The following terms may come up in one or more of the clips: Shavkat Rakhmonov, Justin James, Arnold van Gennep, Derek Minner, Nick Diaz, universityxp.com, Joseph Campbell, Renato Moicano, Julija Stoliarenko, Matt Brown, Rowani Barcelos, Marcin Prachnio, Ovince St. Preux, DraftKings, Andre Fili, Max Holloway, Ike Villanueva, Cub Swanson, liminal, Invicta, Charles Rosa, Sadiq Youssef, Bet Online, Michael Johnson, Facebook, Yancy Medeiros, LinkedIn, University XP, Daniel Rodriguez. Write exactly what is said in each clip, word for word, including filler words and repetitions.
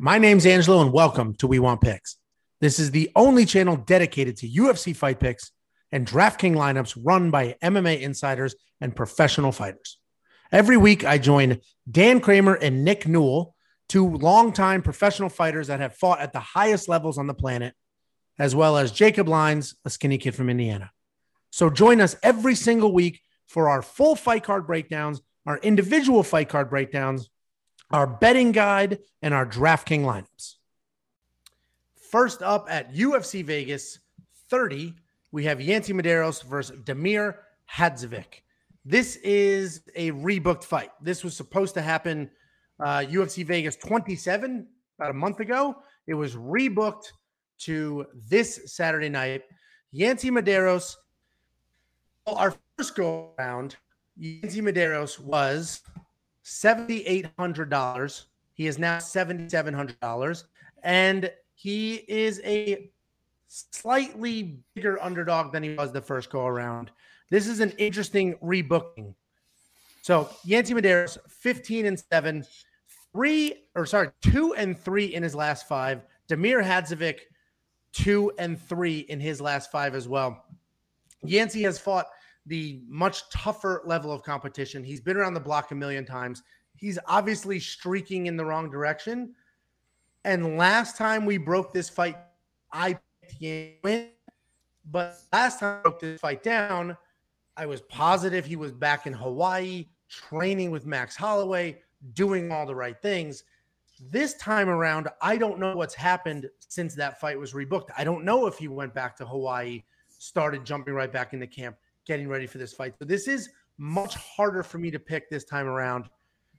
My name's Angelo, and welcome to We Want Picks. This is the only channel dedicated to U F C fight picks and DraftKings lineups run by M M A insiders and professional fighters. Every week, I join Dan Kramer and Nick Newell, two longtime professional fighters that have fought at the highest levels on the planet, as well as Jacob Lines, a skinny kid from Indiana. So join us every single week for our full fight card breakdowns, our individual fight card breakdowns, our betting guide, and our DraftKings lineups. First up at U F C Vegas thirty, we have Yancy Medeiros versus Damir Hadzovic. This is a rebooked fight. This was supposed to happen uh, U F C Vegas twenty-seven about a month ago. It was rebooked to this Saturday night. Yancy Medeiros, well, our first go round, Yancy Medeiros was seven thousand eight hundred dollars. He is now seven thousand seven hundred dollars, and he is a slightly bigger underdog than he was the first go around. This is an interesting rebooking. So Yancy Medeiros, fifteen and seven, three or sorry, two and three in his last five. Damir Hadzovic, two and three in his last five as well. Yancy has fought the much tougher level of competition. He's been around the block a million times. He's obviously streaking in the wrong direction. And last time we broke this fight, I picked Yancy win. But last time I broke this fight down, I was positive he was back in Hawaii, training with Max Holloway, doing all the right things. This time around, I don't know what's happened since that fight was rebooked. I don't know if he went back to Hawaii, started jumping right back into camp, getting ready for this fight. So this is much harder for me to pick this time around.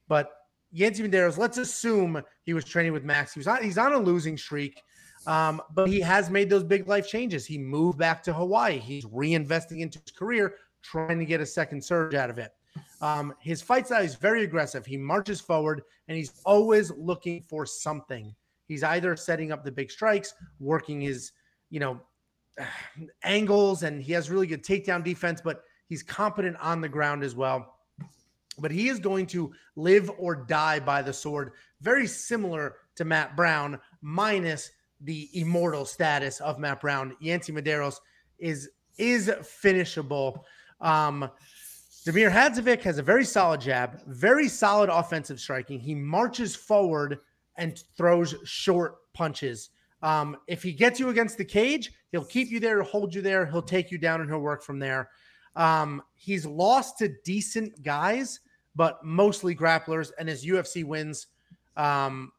But Yancy Medeiros, let's assume he was training with Max. He was on, he's on a losing streak, um, but he has made those big life changes. He moved back to Hawaii. He's reinvesting into his career, trying to get a second surge out of it. Um, his fight style is very aggressive. He marches forward, and he's always looking for something. He's either setting up the big strikes, working his, you know, angles, and he has really good takedown defense, but he's competent on the ground as well. But he is going to live or die by the sword, very similar to Matt Brown, minus the immortal status of Matt Brown. Yancy Medeiros is is finishable. Um, Damir Hadzovic has a very solid jab, very solid offensive striking. He marches forward and throws short punches. Um, if he gets you against the cage, he'll keep you there, hold you there, he'll take you down, and he'll work from there. Um, he's lost to decent guys, but mostly grapplers, and his U F C wins um,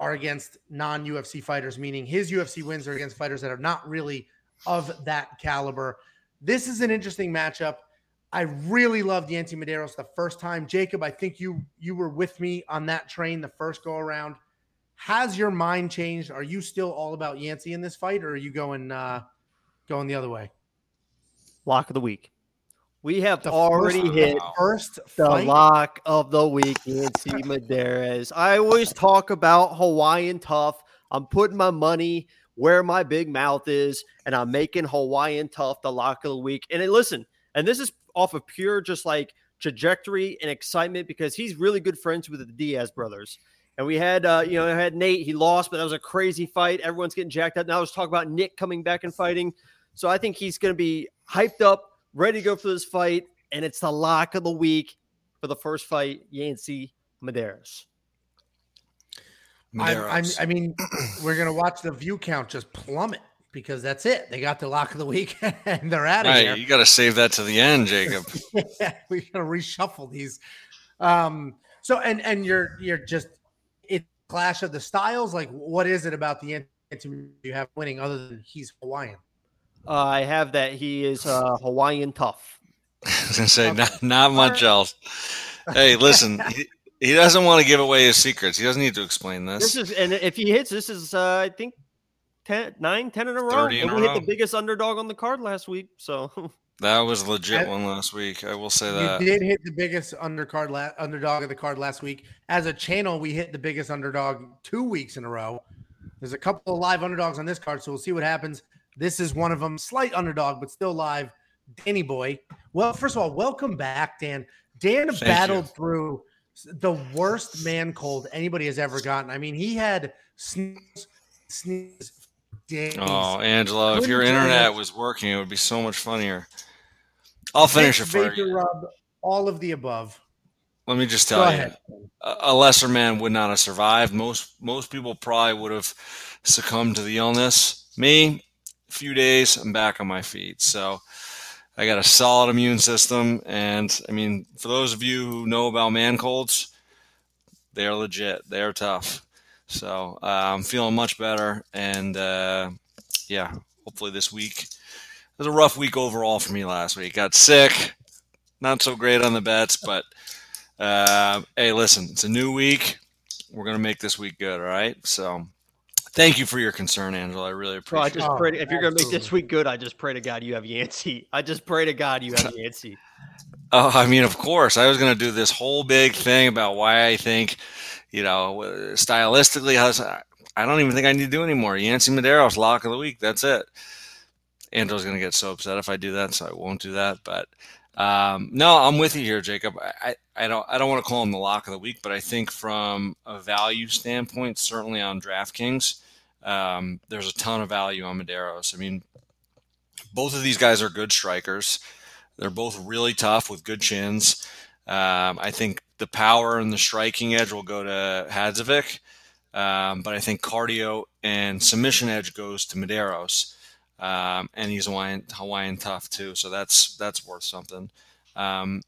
are against non-U F C fighters, meaning his U F C wins are against fighters that are not really of that caliber. This is an interesting matchup. I really loved Yancy Medeiros the first time. Jacob, I think you you were with me on that train the first go-around. Has your mind changed? Are you still all about Yancy in this fight, or are you going uh, going the other way? Lock of the week. We have the already hit first the fight. Lock of the week, Yancy Medeiros. I always talk about Hawaiian tough. I'm putting my money where my big mouth is, and I'm making Hawaiian tough the lock of the week. And then, listen, and this is off of pure just like trajectory and excitement because he's really good friends with the Diaz brothers. And we had, uh, you know, I had Nate. He lost, but that was a crazy fight. Everyone's getting jacked up. Now let's talk about Nick coming back and fighting. So I think he's going to be hyped up, ready to go for this fight. And it's the lock of the week for the first fight, Yancy Medeiros. I'm, I'm, I mean, we're going to watch the view count just plummet because that's it. They got the lock of the week and they're out of right, here. You got to save that to the end, Jacob. Yeah, we got to reshuffle these. Um, so, and, and you're, you're just, clash of the styles? Like, what is it about the Yancy you have winning other than he's Hawaiian? Uh, I have that he is uh, Hawaiian tough. I was going to say, not, not much else. Hey, listen, he, he doesn't want to give away his secrets. He doesn't need to explain this. This is, and if he hits, this is, uh, I think, ten, nine, ten in a row. And we hit the biggest underdog on the card last week, so... That was a legit one last week. I will say that. You did hit the biggest undercard la- underdog of the card last week. As a channel, we hit the biggest underdog two weeks in a row. There's a couple of live underdogs on this card, so we'll see what happens. This is one of them. Slight underdog, but still live. Danny Boy. Well, first of all, welcome back, Dan. Dan Thank battled you. through the worst man cold anybody has ever gotten. I mean, he had sneeze, sneeze days. Oh, Angela, if your internet it. was working, it would be so much funnier. I'll finish it for you. Rub, all of the above. Let me just tell you, a lesser man would not have survived. Most most people probably would have succumbed to the illness. Me, a few days, I'm back on my feet. So I got a solid immune system. And, I mean, for those of you who know about man colds, they're legit. They're tough. So uh, I'm feeling much better. And, uh, yeah, hopefully this week. It was a rough week overall for me last week. Got sick. Not so great on the bets, but... Uh, hey, listen, it's a new week. We're going to make this week good, all right? So thank you for your concern, Angela. I really appreciate Bro, I just it. Pray to, if you're going to make this week good, I just pray to God you have Yancy. I just pray to God you have Yancy. Oh, I mean, of course. I was going to do this whole big thing about why I think, you know, stylistically, I, was, I don't even think I need to do anymore. Yancy Medeiros, lock of the week. That's it. Angela's going to get so upset if I do that, so I won't do that. But um, no, I'm with you here, Jacob. I I don't I don't want to call him the lock of the week, but I think from a value standpoint, certainly on DraftKings, um, there's a ton of value on Medeiros. I mean, both of these guys are good strikers. They're both really tough with good chins. Um, I think the power and the striking edge will go to Hadzovic, um, but I think cardio and submission edge goes to Medeiros. Um, and he's Hawaiian, Hawaiian tough too. So that's, that's worth something. Um,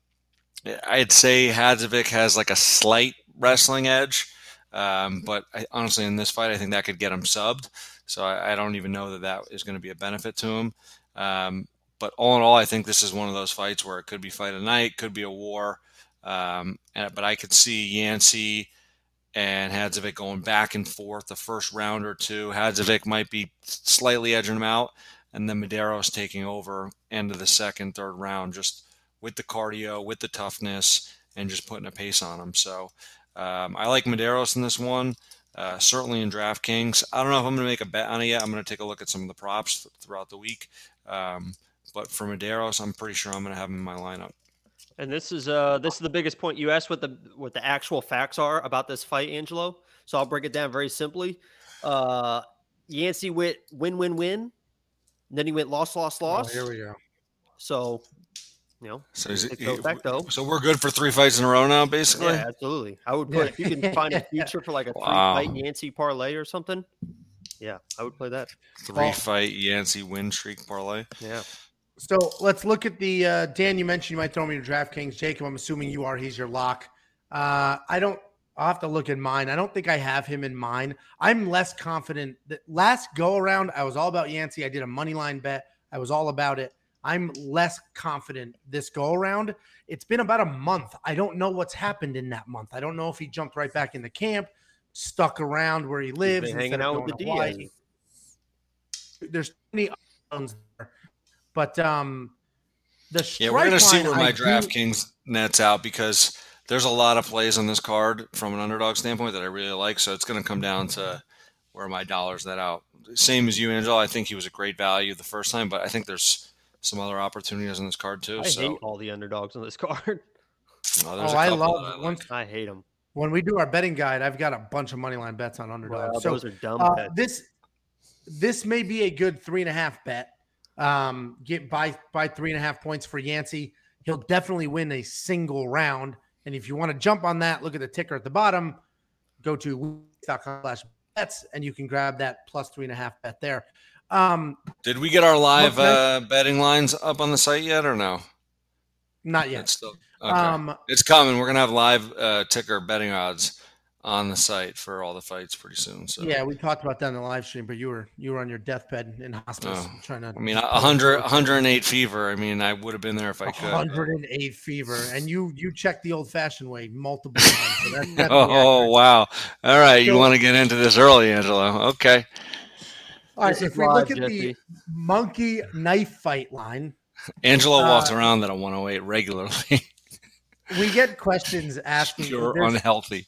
I'd say Hadzovic has like a slight wrestling edge. Um, but I, honestly, in this fight, I think that could get him subbed. So I, I don't even know that that is going to be a benefit to him. Um, but all in all, I think this is one of those fights where it could be fight of the night, could be a war. Um, and, but I could see Yancy and Hadzovic going back and forth the first round or two. Hadzovic might be slightly edging him out, and then Medeiros taking over end of the second, third round, just with the cardio, with the toughness, and just putting a pace on him. So um, I like Medeiros in this one, uh, certainly in DraftKings. I don't know if I'm going to make a bet on it yet. I'm going to take a look at some of the props th- throughout the week. Um, but for Medeiros, I'm pretty sure I'm going to have him in my lineup. And this is uh this is the biggest point. You asked what the what the actual facts are about this fight, Angelo. So I'll break it down very simply. Uh, Yancy went win win win, and then he went loss loss loss. Oh, here we go. So, you know, so is it, it, back, though. So we're good for three fights in a row now, basically. Yeah, absolutely. I would put if you can find a future for like a three wow. fight Yancy parlay or something. Yeah, I would play that three oh. fight Yancy win streak parlay. Yeah. So let's look at the uh, – Dan, you mentioned you might throw me to DraftKings. Jacob, I'm assuming you are. He's your lock. Uh, I don't – I'll have to look at mine. I don't think I have him in mine. I'm less confident. That last go-around, I was all about Yancy. I did a money line bet. I was all about it. I'm less confident this go-around. It's been about a month. I don't know what's happened in that month. I don't know if he jumped right back in the camp, stuck around where he lives. Hanging out with the D A. There's too many unknowns there. But um, the yeah, we're gonna see where my DraftKings nets out because there's a lot of plays on this card from an underdog standpoint that I really like. So it's gonna come down to where my dollars net out. Same as you, Angel. I think he was a great value the first time, but I think there's some other opportunities on this card too. I so. hate all the underdogs on this card. Oh, oh I love. I, like. once, I hate them. When we do our betting guide, I've got a bunch of money line bets on underdogs. Wow, so, those are dumb uh, bets. This this may be a good three and a half bet. Um, get by by three and a half points for Yancy. He'll definitely win a single round. And if you want to jump on that, look at the ticker at the bottom. Go to weeks dot com slash bets and you can grab that plus three and a half bet there. Um, did we get our live uh, betting lines up on the site yet or no? Not yet. It's, still, okay. um, it's coming. We're gonna have live uh, ticker betting odds on the site for all the fights pretty soon. So yeah, we talked about that in the live stream, but you were you were on your deathbed in hospice oh. trying to. I mean, one hundred, one oh eight fever. I mean, I would have been there if I could. one oh eight fever, and you you checked the old-fashioned way multiple times. So that's, that's oh, oh wow! All right, you so, want to get into this early, Angelo? Okay. All right. If we look at the monkey knife fight line, Angelo uh, walks around at a one oh eight regularly. We get questions asking. You're unhealthy.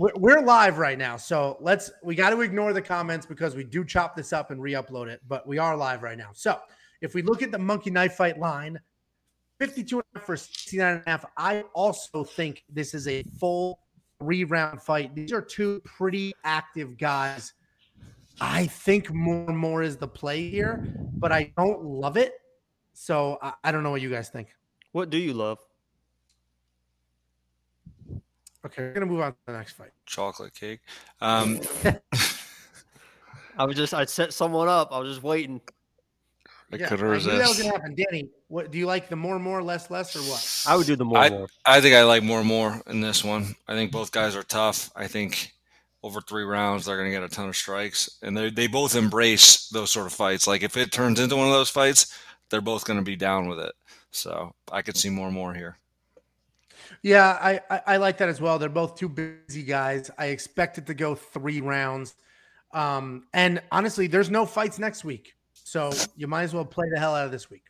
We're live right now, so let's we got to ignore the comments because we do chop this up and re-upload it, but we are live right now. So if we look at the monkey knife fight line, fifty-two and a half for sixty-nine and a half. I also think this is a full three-round fight. These are two pretty active guys. I think more and more is the play here, but I don't love it. So I, I don't know what you guys think. What do you love? Okay, we're going to move on to the next fight. Chocolate cake. Um, I was just, I set someone up. I was just waiting. I yeah, could resist. I knew that was going to happen. Danny, what, do you like the more, more, less, less, or what? I would do the more, I, more. I think I like more, more in this one. I think both guys are tough. I think over three rounds, they're going to get a ton of strikes. And they they both embrace those sort of fights. Like, if it turns into one of those fights, they're both going to be down with it. So I could see more, more here. Yeah, I, I, I like that as well. They're both two busy guys. I expect it to go three rounds. Um, and honestly, there's no fights next week. So you might as well play the hell out of this week.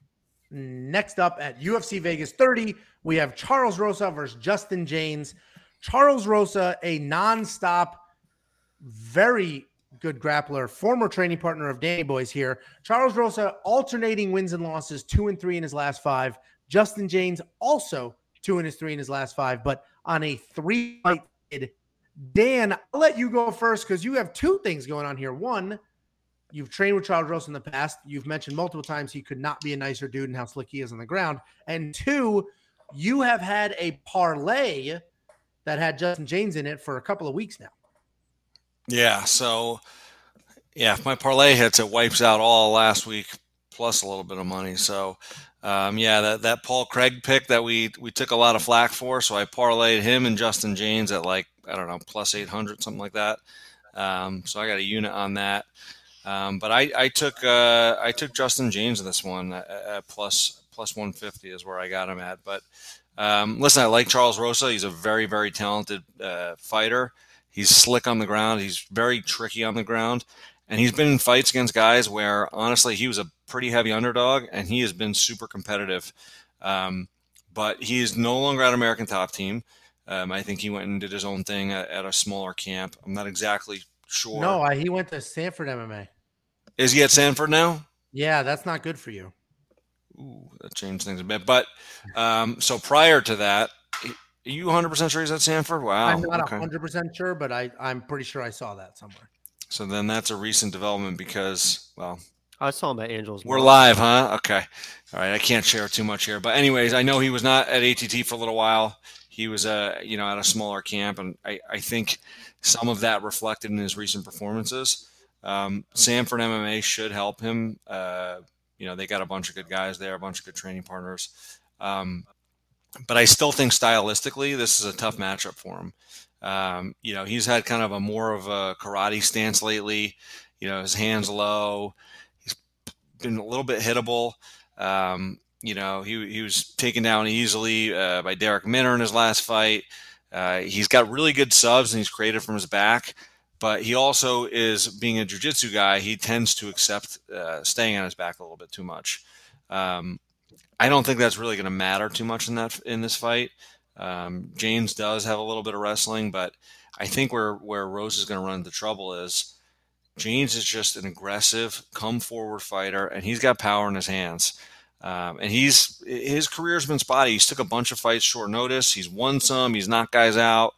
Next up at U F C Vegas thirty, we have Charles Rosa versus Justin James. Charles Rosa, a nonstop, very good grappler, former training partner of Danny Boy's here. Charles Rosa alternating wins and losses, two and three in his last five. Justin James also two and his three in his last five, but on a three-fight bid. Dan, I'll let you go first because you have two things going on here. One, you've trained with Charles Rosa in the past. You've mentioned multiple times he could not be a nicer dude and how slick he is on the ground. And two, you have had a parlay that had Justin James in it for a couple of weeks now. Yeah, so, yeah, if my parlay hits, it wipes out all last week plus a little bit of money. So, um, yeah, that, that Paul Craig pick that we we took a lot of flack for, so I parlayed him and Justin James at, like, I don't know, plus eight hundred, something like that. Um, so I got a unit on that. Um, but I, I took uh, I took Justin James in this one at, at plus, plus one fifty is where I got him at. But, um, listen, I like Charles Rosa. He's a very, very talented uh, fighter. He's slick on the ground. He's very tricky on the ground. And he's been in fights against guys where, honestly, he was a pretty heavy underdog, and he has been super competitive. Um, but he is no longer at American Top Team. Um, I think he went and did his own thing at, at a smaller camp. I'm not exactly sure. No, I, he went to Sanford M M A. Is he at Sanford now? Yeah, that's not good for you. Ooh, that changed things a bit. But um, so prior to that, are you one hundred percent sure he's at Sanford? Wow. I'm not okay. one hundred percent sure, but I, I'm pretty sure I saw that somewhere. So then that's a recent development because, well. I saw him at Angels. We're live, huh? Okay. All right. I can't share too much here. But anyways, I know he was not at A T T for a little while. He was, uh, you know, at a smaller camp. And I, I think some of that reflected in his recent performances. Um, Sanford M M A should help him. Uh, you know, they got a bunch of good guys there, a bunch of good training partners. Um But I still think stylistically, this is a tough matchup for him. Um, you know, he's had kind of a more of a karate stance lately. You know, his hands low. He's been a little bit hittable. Um, you know, he he was taken down easily uh, by Derek Minner in his last fight. Uh, he's got really good subs and he's creative from his back. But he also is, being a jiu-jitsu guy, he tends to accept uh, staying on his back a little bit too much. Um I don't think that's really going to matter too much in that in this fight. Um, James does have a little bit of wrestling, but I think where where Rose is going to run into trouble is James is just an aggressive, come forward fighter, and he's got power in his hands. Um, and he's his career's been spotty. He's took a bunch of fights short notice. He's won some. He's knocked guys out.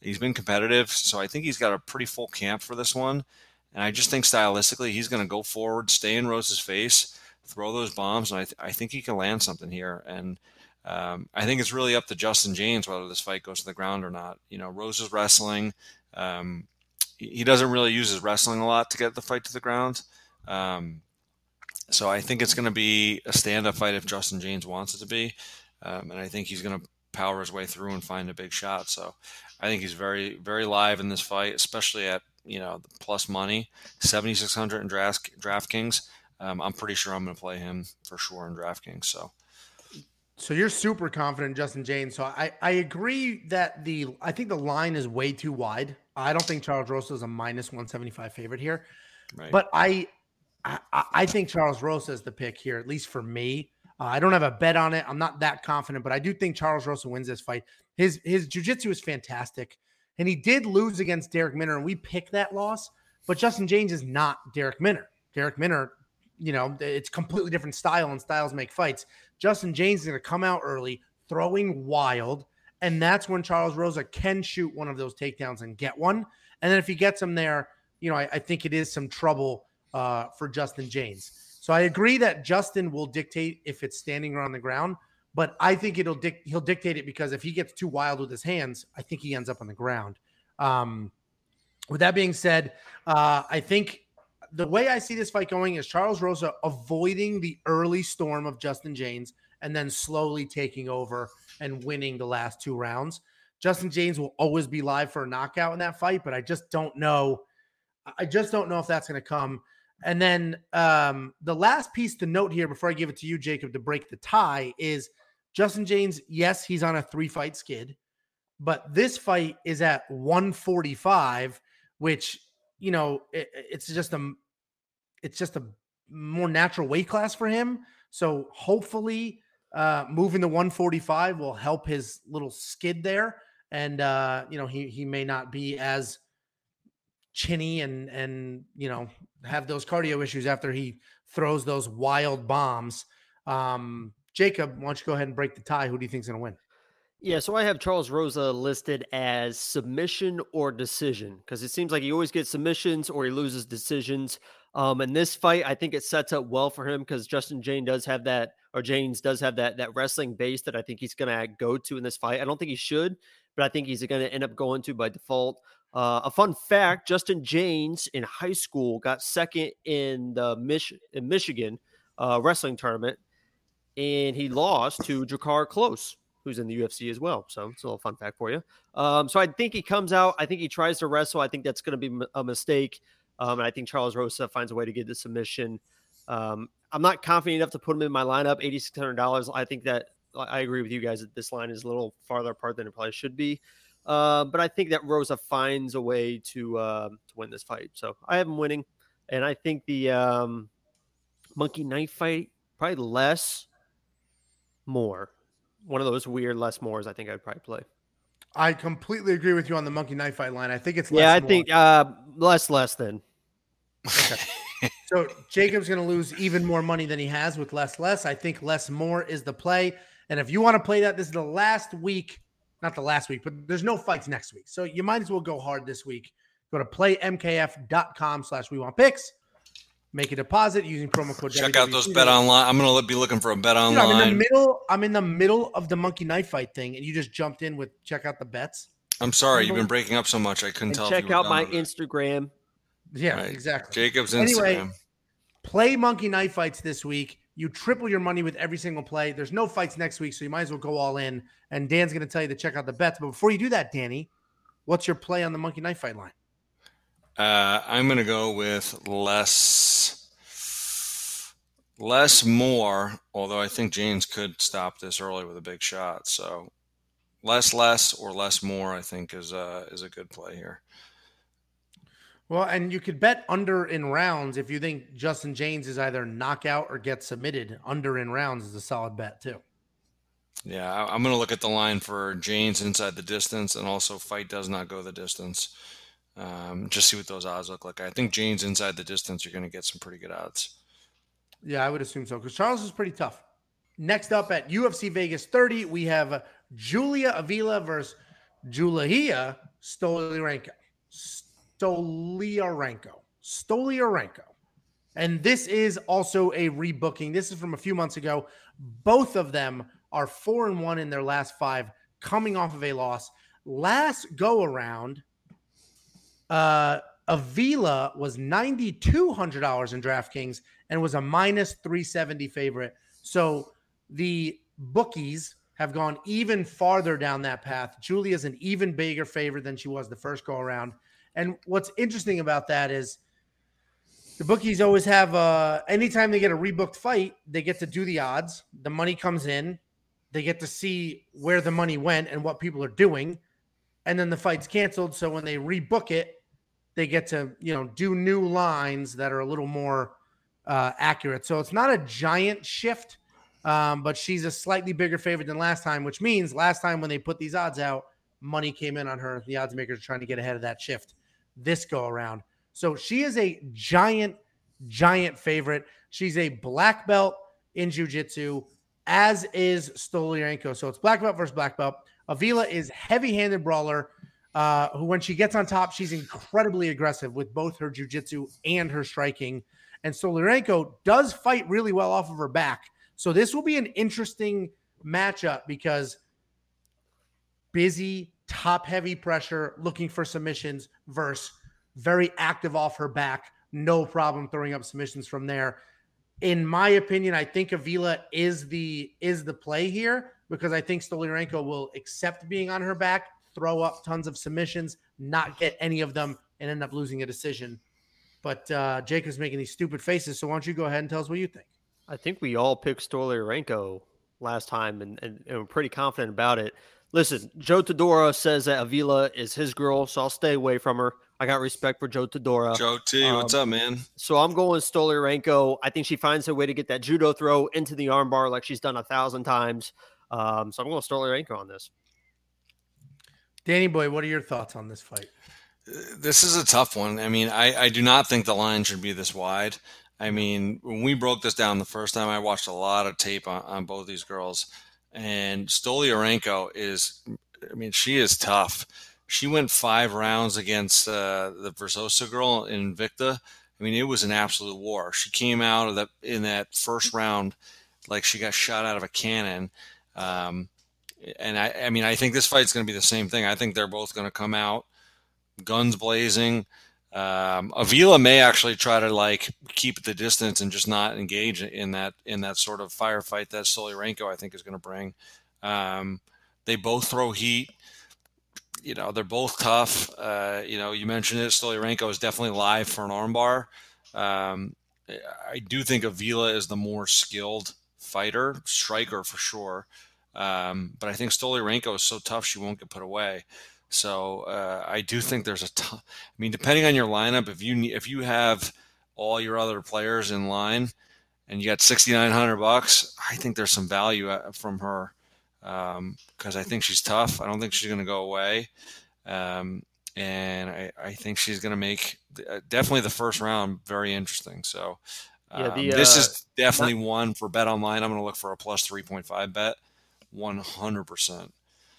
He's been competitive, so I think he's got a pretty full camp for this one. And I just think stylistically, he's going to go forward, stay in Rose's face, throw those bombs, and I, th- I think he can land something here. And um, I think it's really up to Justin James whether this fight goes to the ground or not. You know, Rose is wrestling. Um, he doesn't really use his wrestling a lot to get the fight to the ground. Um, so I think it's going to be a stand-up fight if Justin James wants it to be. Um, and I think he's going to power his way through and find a big shot. So I think he's very, very live in this fight, especially at, you know, the plus money, seventy-six hundred in Draft DraftKings. Um, I'm pretty sure I'm going to play him for sure in DraftKings. So, so you're super confident in Justin James. So I, I agree that the I think the line is way too wide. I don't think Charles Rosa is a minus one seventy-five favorite here, right. But I, I I think Charles Rosa is the pick here, at least for me. Uh, I don't have a bet on it. I'm not that confident, but I do think Charles Rosa wins this fight. His his jiu-jitsu is fantastic, and he did lose against Derek Minner, and we picked that loss. But Justin James is not Derek Minner. Derek Minner you know, it's completely different style, and styles make fights. Justin James is going to come out early, throwing wild, and that's when Charles Rosa can shoot one of those takedowns and get one. And then if he gets him there, you know, I, I think it is some trouble uh, for Justin James. So I agree that Justin will dictate if it's standing or on the ground, but I think it'll dic- he'll dictate it because if he gets too wild with his hands, I think he ends up on the ground. Um, with that being said, uh, I think the way I see this fight going is Charles Rosa avoiding the early storm of Justin James and then slowly taking over and winning the last two rounds. Justin James will always be live for a knockout in that fight, but I just don't know. I just don't know if that's going to come. And then um, the last piece to note here before I give it to you, Jacob, to break the tie is Justin James. Yes, he's on a three-fight skid, but this fight is at one forty-five, which, you know, it, it's just a it's just a more natural weight class for him. So hopefully uh, moving to one forty-five will help his little skid there, and uh, you know, he he may not be as chinny and, and, you know, have those cardio issues after he throws those wild bombs. Um, Jacob, why don't you go ahead and break the tie? Who do you think's going to win? Yeah. So I have Charles Rosa listed as submission or decision, because it seems like he always gets submissions or he loses decisions. Um, and this fight, I think it sets up well for him because Justin Jane does have that, or James does have that, that wrestling base that I think he's going to go to in this fight. I don't think he should, but I think he's going to end up going to by default. Uh, a fun fact, Justin James in high school got second in the Mich- in Michigan uh, wrestling tournament, and he lost to Drakkar Klose, who's in the U F C as well. So it's a little fun fact for you. Um, so I think he comes out. I think he tries to wrestle. I think that's going to be a mistake. Um, and I think Charles Rosa finds a way to get the submission. Um, I'm not confident enough to put him in my lineup, eight thousand six hundred dollars. I think that I agree with you guys that this line is a little farther apart than it probably should be. Uh, but I think that Rosa finds a way to uh, to win this fight. So I have him winning. And I think the um, Monkey Knife Fight, probably less, more. One of those weird less mores I think I'd probably play. I completely agree with you on the Monkey Knife Fight line. I think it's less Yeah, I more. think uh, less, less than. Okay. So Jacob's going to lose even more money than he has with less, less. I think less, more is the play. And if you want to play that, this is the last week. Not the last week, but there's no fights next week. So you might as well go hard this week. Go to playmkf.com slash we want picks. Make a deposit using promo code. Check W W E out those Bet Online. I'm going to be looking for a Bet Online. You know, I'm, in the middle, I'm in the middle of the Monkey Knife Fight thing, and you just jumped in with check out the bets. I'm sorry. You've been breaking up so much. I couldn't and tell. Check if you out my Instagram. Yeah, right. Exactly. Jacob's anyway, Instagram. Anyway, play Monkey Knife Fights this week. You triple your money with every single play. There's no fights next week, so you might as well go all in. And Dan's going to tell you to check out the bets. But before you do that, Danny, what's your play on the Monkey Knife Fight line? Uh, I'm going to go with less, less more, although I think James could stop this early with a big shot. So less, less, or less more, I think, is uh, is a good play here. Well, and you could bet under in rounds if you think Justin James is either knockout or gets submitted. Under in rounds is a solid bet, too. Yeah, I'm going to look at the line for James inside the distance and also fight does not go the distance. Um, just see what those odds look like. I think James inside the distance, you're going to get some pretty good odds. Yeah, I would assume so because Charles is pretty tough. Next up at U F C Vegas thirty, we have Julia Avila versus Julija Stoliarenko. Stoliarenko, Stoliarenko. And this is also a rebooking. This is from a few months ago. Both of them are four and one in their last five, coming off of a loss. Last go around, uh, Avila was nine thousand two hundred dollars in DraftKings and was a minus three seventy favorite. So the bookies have gone even farther down that path. Julia's an even bigger favorite than she was the first go around. And what's interesting about that is the bookies always have uh anytime they get a rebooked fight, they get to do the odds. The money comes in. They get to see where the money went and what people are doing. And then the fight's canceled. So when they rebook it, they get to, you know, do new lines that are a little more uh, accurate. So it's not a giant shift, um, but she's a slightly bigger favorite than last time, which means last time when they put these odds out, money came in on her. The odds makers are trying to get ahead of that shift this go around. So she is a giant giant favorite. She's a black belt in jiu-jitsu, as is Stoliarenko. So it's black belt versus black belt. Avila is heavy-handed brawler, uh, who when she gets on top, she's incredibly aggressive with both her jiu-jitsu and her striking. And Stoliarenko does fight really well off of her back. So this will be an interesting matchup because busy, top-heavy pressure, looking for submissions versus very active off her back, no problem throwing up submissions from there. In my opinion, I think Avila is the is the play here because I think Stoliarenko will accept being on her back, throw up tons of submissions, not get any of them, and end up losing a decision. But uh, Jacob's making these stupid faces, so why don't you go ahead and tell us what you think? I think we all picked Stoliarenko last time, and, and, and we're pretty confident about it. Listen, Joe Todora says that Avila is his girl, so I'll stay away from her. I got respect for Joe Todora. Joe T, um, what's up, man? So I'm going Stoliarenko. I think she finds her way to get that judo throw into the armbar like she's done a thousand times. Um, so I'm going Stoliarenko on this. Danny Boy, what are your thoughts on this fight? This is a tough one. I mean, I, I do not think the line should be this wide. I mean, when we broke this down the first time, I watched a lot of tape on, on both these girls. And Stoliarenko is, I mean, she is tough. She went five rounds against uh, the Versosa girl in Invicta. I mean, it was an absolute war. She came out of that in that first round like she got shot out of a cannon. Um, and, I, I mean, I think this fight's going to be the same thing. I think they're both going to come out guns blazing. Um, Avila may actually try to like keep the distance and just not engage in that in that sort of firefight that Stoliarenko I think is going to bring. Um, they both throw heat. You know, they're both tough. Uh, you know, you mentioned it. Stoliarenko is definitely live for an armbar. Um, I do think Avila is the more skilled fighter, striker for sure. Um, but I think Stoliarenko is so tough she won't get put away. So uh, I do think there's a ton. I mean, depending on your lineup, if you if you have all your other players in line and you got sixty-nine hundred bucks, I think there's some value from her because um, I think she's tough. I don't think she's going to go away, um, and I, I think she's going to make uh, definitely the first round very interesting. So um, yeah, the, uh, this is definitely not- one for Bet Online. I'm going to look for a plus three point five bet, one hundred percent.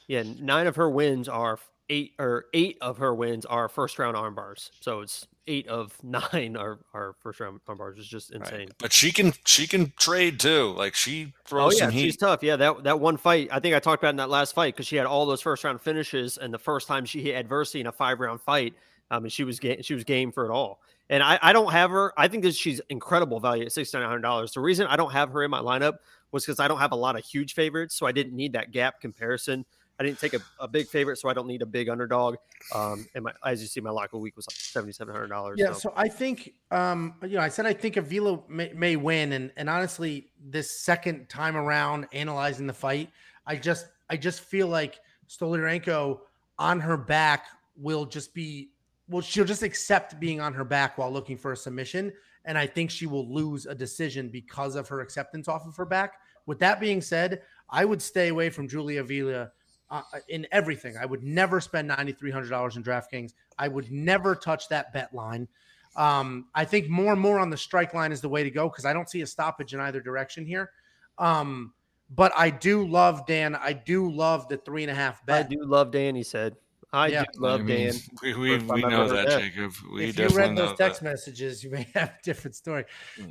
Yeah, nine of her wins are. Eight or eight of her wins are first round arm bars. So it's eight of nine are, are first round arm bars. It's just insane. Right. But she can she can trade too. Like she throws. Oh yeah, some heat. She's tough. Yeah, that that one fight I think I talked about in that last fight because she had all those first round finishes and the first time she hit adversity in a five round fight, I mean she was ga- she was game for it all. And I, I don't have her. I think that she's incredible value at sixty-nine hundred dollars. The reason I don't have her in my lineup was because I don't have a lot of huge favorites, so I didn't need that gap comparison. I didn't take a, a big favorite, so I don't need a big underdog. Um, and my, as you see, my lock of the week was like seventy-seven hundred dollars. Yeah, so, so I think, um, you know, I said I think Avila may, may win, and and honestly, this second time around analyzing the fight, I just I just feel like Stoliarenko on her back will just be, well, she'll just accept being on her back while looking for a submission, and I think she will lose a decision because of her acceptance off of her back. With that being said, I would stay away from Julia Avila. Uh, in everything. I would never spend nine thousand three hundred dollars in DraftKings. I would never touch that bet line. Um, I think more and more on the strike line is the way to go because I don't see a stoppage in either direction here. Um, but I do love Dan. I do love the three and a half bet. I do love Dan, he said. I yeah. do love I mean, Dan. We, we, we know that, that, Jacob. We if you read those text that. messages, you may have a different story.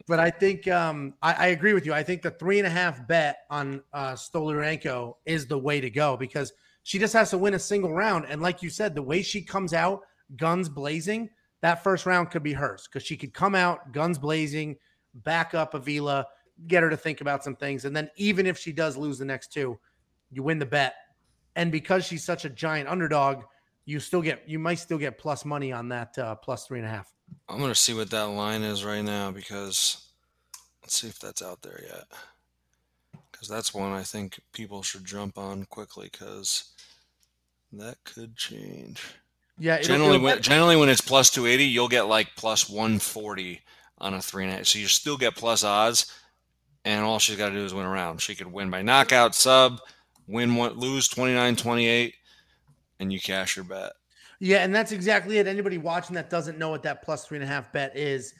But I think um, I, I agree with you. I think the three and a half bet on uh, Stoliarenko is the way to go because she just has to win a single round. And like you said, the way she comes out, guns blazing, that first round could be hers because she could come out, guns blazing, back up Avila, get her to think about some things. And then even if she does lose the next two, you win the bet. And because she's such a giant underdog, you still get you might still get plus money on that uh, plus three and a half. I'm gonna see what that line is right now because let's see if that's out there yet. Because that's one I think people should jump on quickly because that could change. Yeah, it'll, generally, it'll, when, generally when it's plus two eighty, you'll get like plus one forty on a three and a half. So you still get plus odds, and all she's got to do is win a round. She could win by knockout, sub, win one, lose twenty-nine twenty-eight. And you cash your bet. Yeah, and that's exactly it. Anybody watching that doesn't know what that plus three and a half bet is,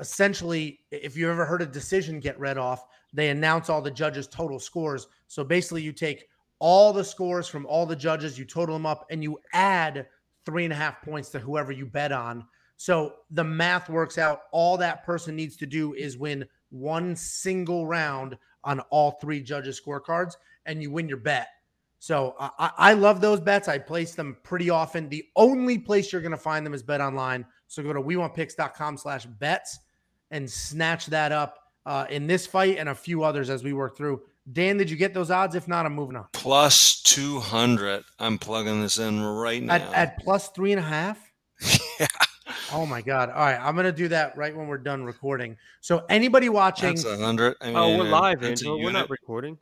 essentially, if you've ever heard a decision get read off, they announce all the judges' total scores. So basically you take all the scores from all the judges, you total them up, and you add three and a half points to whoever you bet on. So the math works out. All that person needs to do is win one single round on all three judges' scorecards, and you win your bet. So I, I love those bets. I place them pretty often. The only place you're going to find them is Bet Online. So go to we want picks dot com slash bets and snatch that up uh, in this fight and a few others as we work through. Dan, did you get those odds? If not, I'm moving on. plus two hundred. I'm plugging this in right now. At, at plus three and a half? Yeah. Oh, my God. All right. I'm going to do that right when we're done recording. So anybody watching. That's one hundred. I mean, oh, we're live, Angel. We're not recording.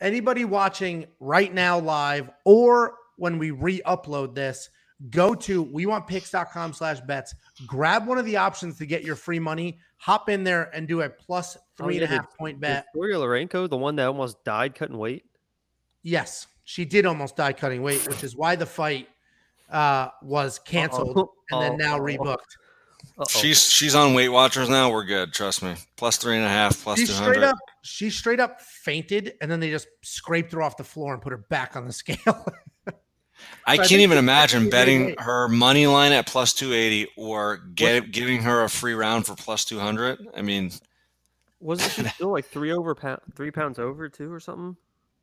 Anybody watching right now live or when we re-upload this, go to we want picks dot com slash bets. Grab one of the options to get your free money. Hop in there and do a plus three oh, yeah, and a half the, point bet. Ciryl Gane, the one that almost died cutting weight? Yes, she did almost die cutting weight, which is why the fight uh, was canceled Uh-oh. and Uh-oh. then now rebooked. Uh-oh. She's she's on Weight Watchers now. We're good. Trust me. Plus three and a half, plus she two hundred. Straight up, she straight up fainted, and then they just scraped her off the floor and put her back on the scale. I so can't I even imagine betting her money line at plus two eighty or get, giving her a free round for plus two hundred. I mean, wasn't she still like three over pound, three pounds over too or something?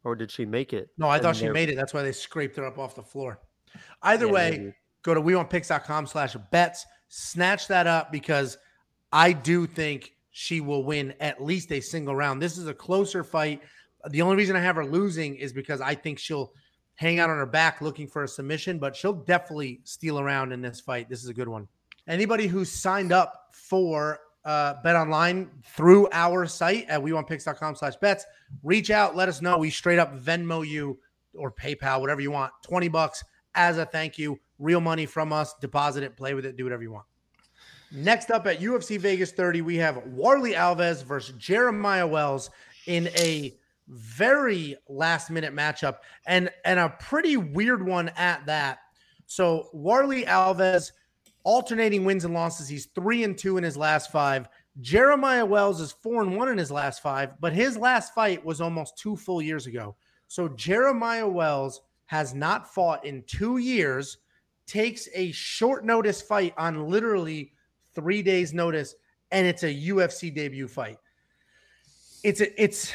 Or did she make it? No, I thought she made it. That's why they scraped her up off the floor. Either yeah, way, maybe. Go to we want picks dot com slash bets. Snatch that up because I do think she will win at least a single round. This is a closer fight. The only reason I have her losing is because I think she'll hang out on her back looking for a submission, but she'll definitely steal around in this fight. This is a good one. Anybody who signed up for uh, Bet Online through our site at we want picks dot com slash bets, reach out, let us know. We straight up Venmo you or PayPal, whatever you want, twenty bucks as a thank you. Real money from us. Deposit it, play with it, do whatever you want. Next up at U F C Vegas thirty, we have Warley Alves versus Jeremiah Wells in a very last-minute matchup, and and a pretty weird one at that. So Warley Alves, alternating wins and losses. He's three and two in his last five. Jeremiah Wells is four and one in his last five, but his last fight was almost two full years ago. So Jeremiah Wells has not fought in two years, takes a short-notice fight on literally three days' notice, and it's a U F C debut fight. It's a, it's.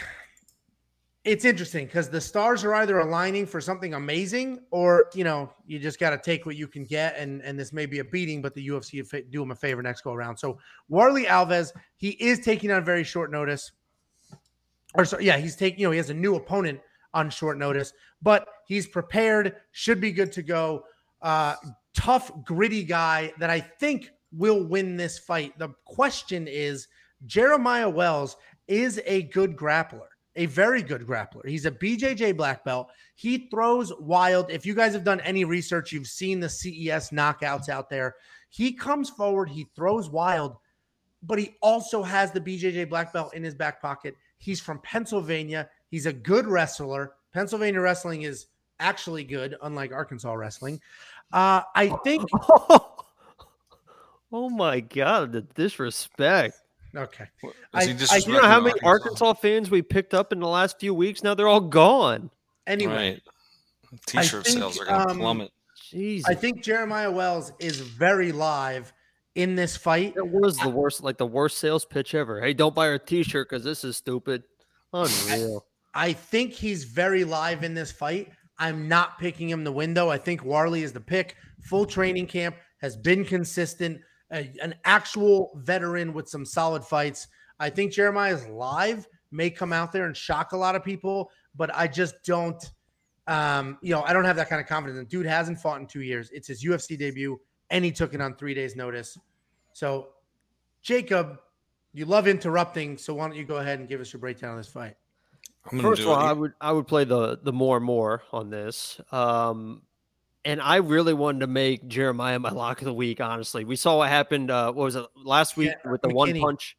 It's interesting because the stars are either aligning for something amazing or, you know, you just got to take what you can get. And, and this may be a beating, but the U F C do him a favor next go around. So Warley Alves, he is taking on very short notice. Or so, yeah, he's taking, you know, he has a new opponent on short notice, but he's prepared, should be good to go. Uh, tough, gritty guy that I think will win this fight. The question is, Jeremiah Wells is a good grappler. A very good grappler. He's a B J J black belt. He throws wild. If you guys have done any research, you've seen the C E S knockouts out there. He comes forward. He throws wild, but he also has the B J J black belt in his back pocket. He's from Pennsylvania. He's a good wrestler. Pennsylvania wrestling is actually good, unlike Arkansas wrestling. Uh, I think. Oh, my God. The disrespect. Okay. I, I, you know how many Arkansas? Arkansas fans we picked up in the last few weeks? Now they're all gone. Anyway. Right. T-shirt think, sales are going to um, plummet. Jesus. I think Jeremiah Wells is very live in this fight. It was the worst, like the worst sales pitch ever. Hey, don't buy our T-shirt because this is stupid. Unreal. I, I think he's very live in this fight. I'm not picking him the window. I think Warley is the pick. Full training camp, has been consistent. A, an actual veteran with some solid fights. I think Jeremiah's live may come out there and shock a lot of people, but I just don't, um, you know, I don't have that kind of confidence. The dude hasn't fought in two years. It's his U F C debut, and he took it on three days' notice. So, Jacob, you love interrupting, so why don't you go ahead and give us your breakdown on this fight? I'm First of all, I would I would play the the more and more on this. Um And I really wanted to make Jeremiah my lock of the week, honestly. We saw what happened, uh, what was it, last week yeah, with the McKinney. one punch,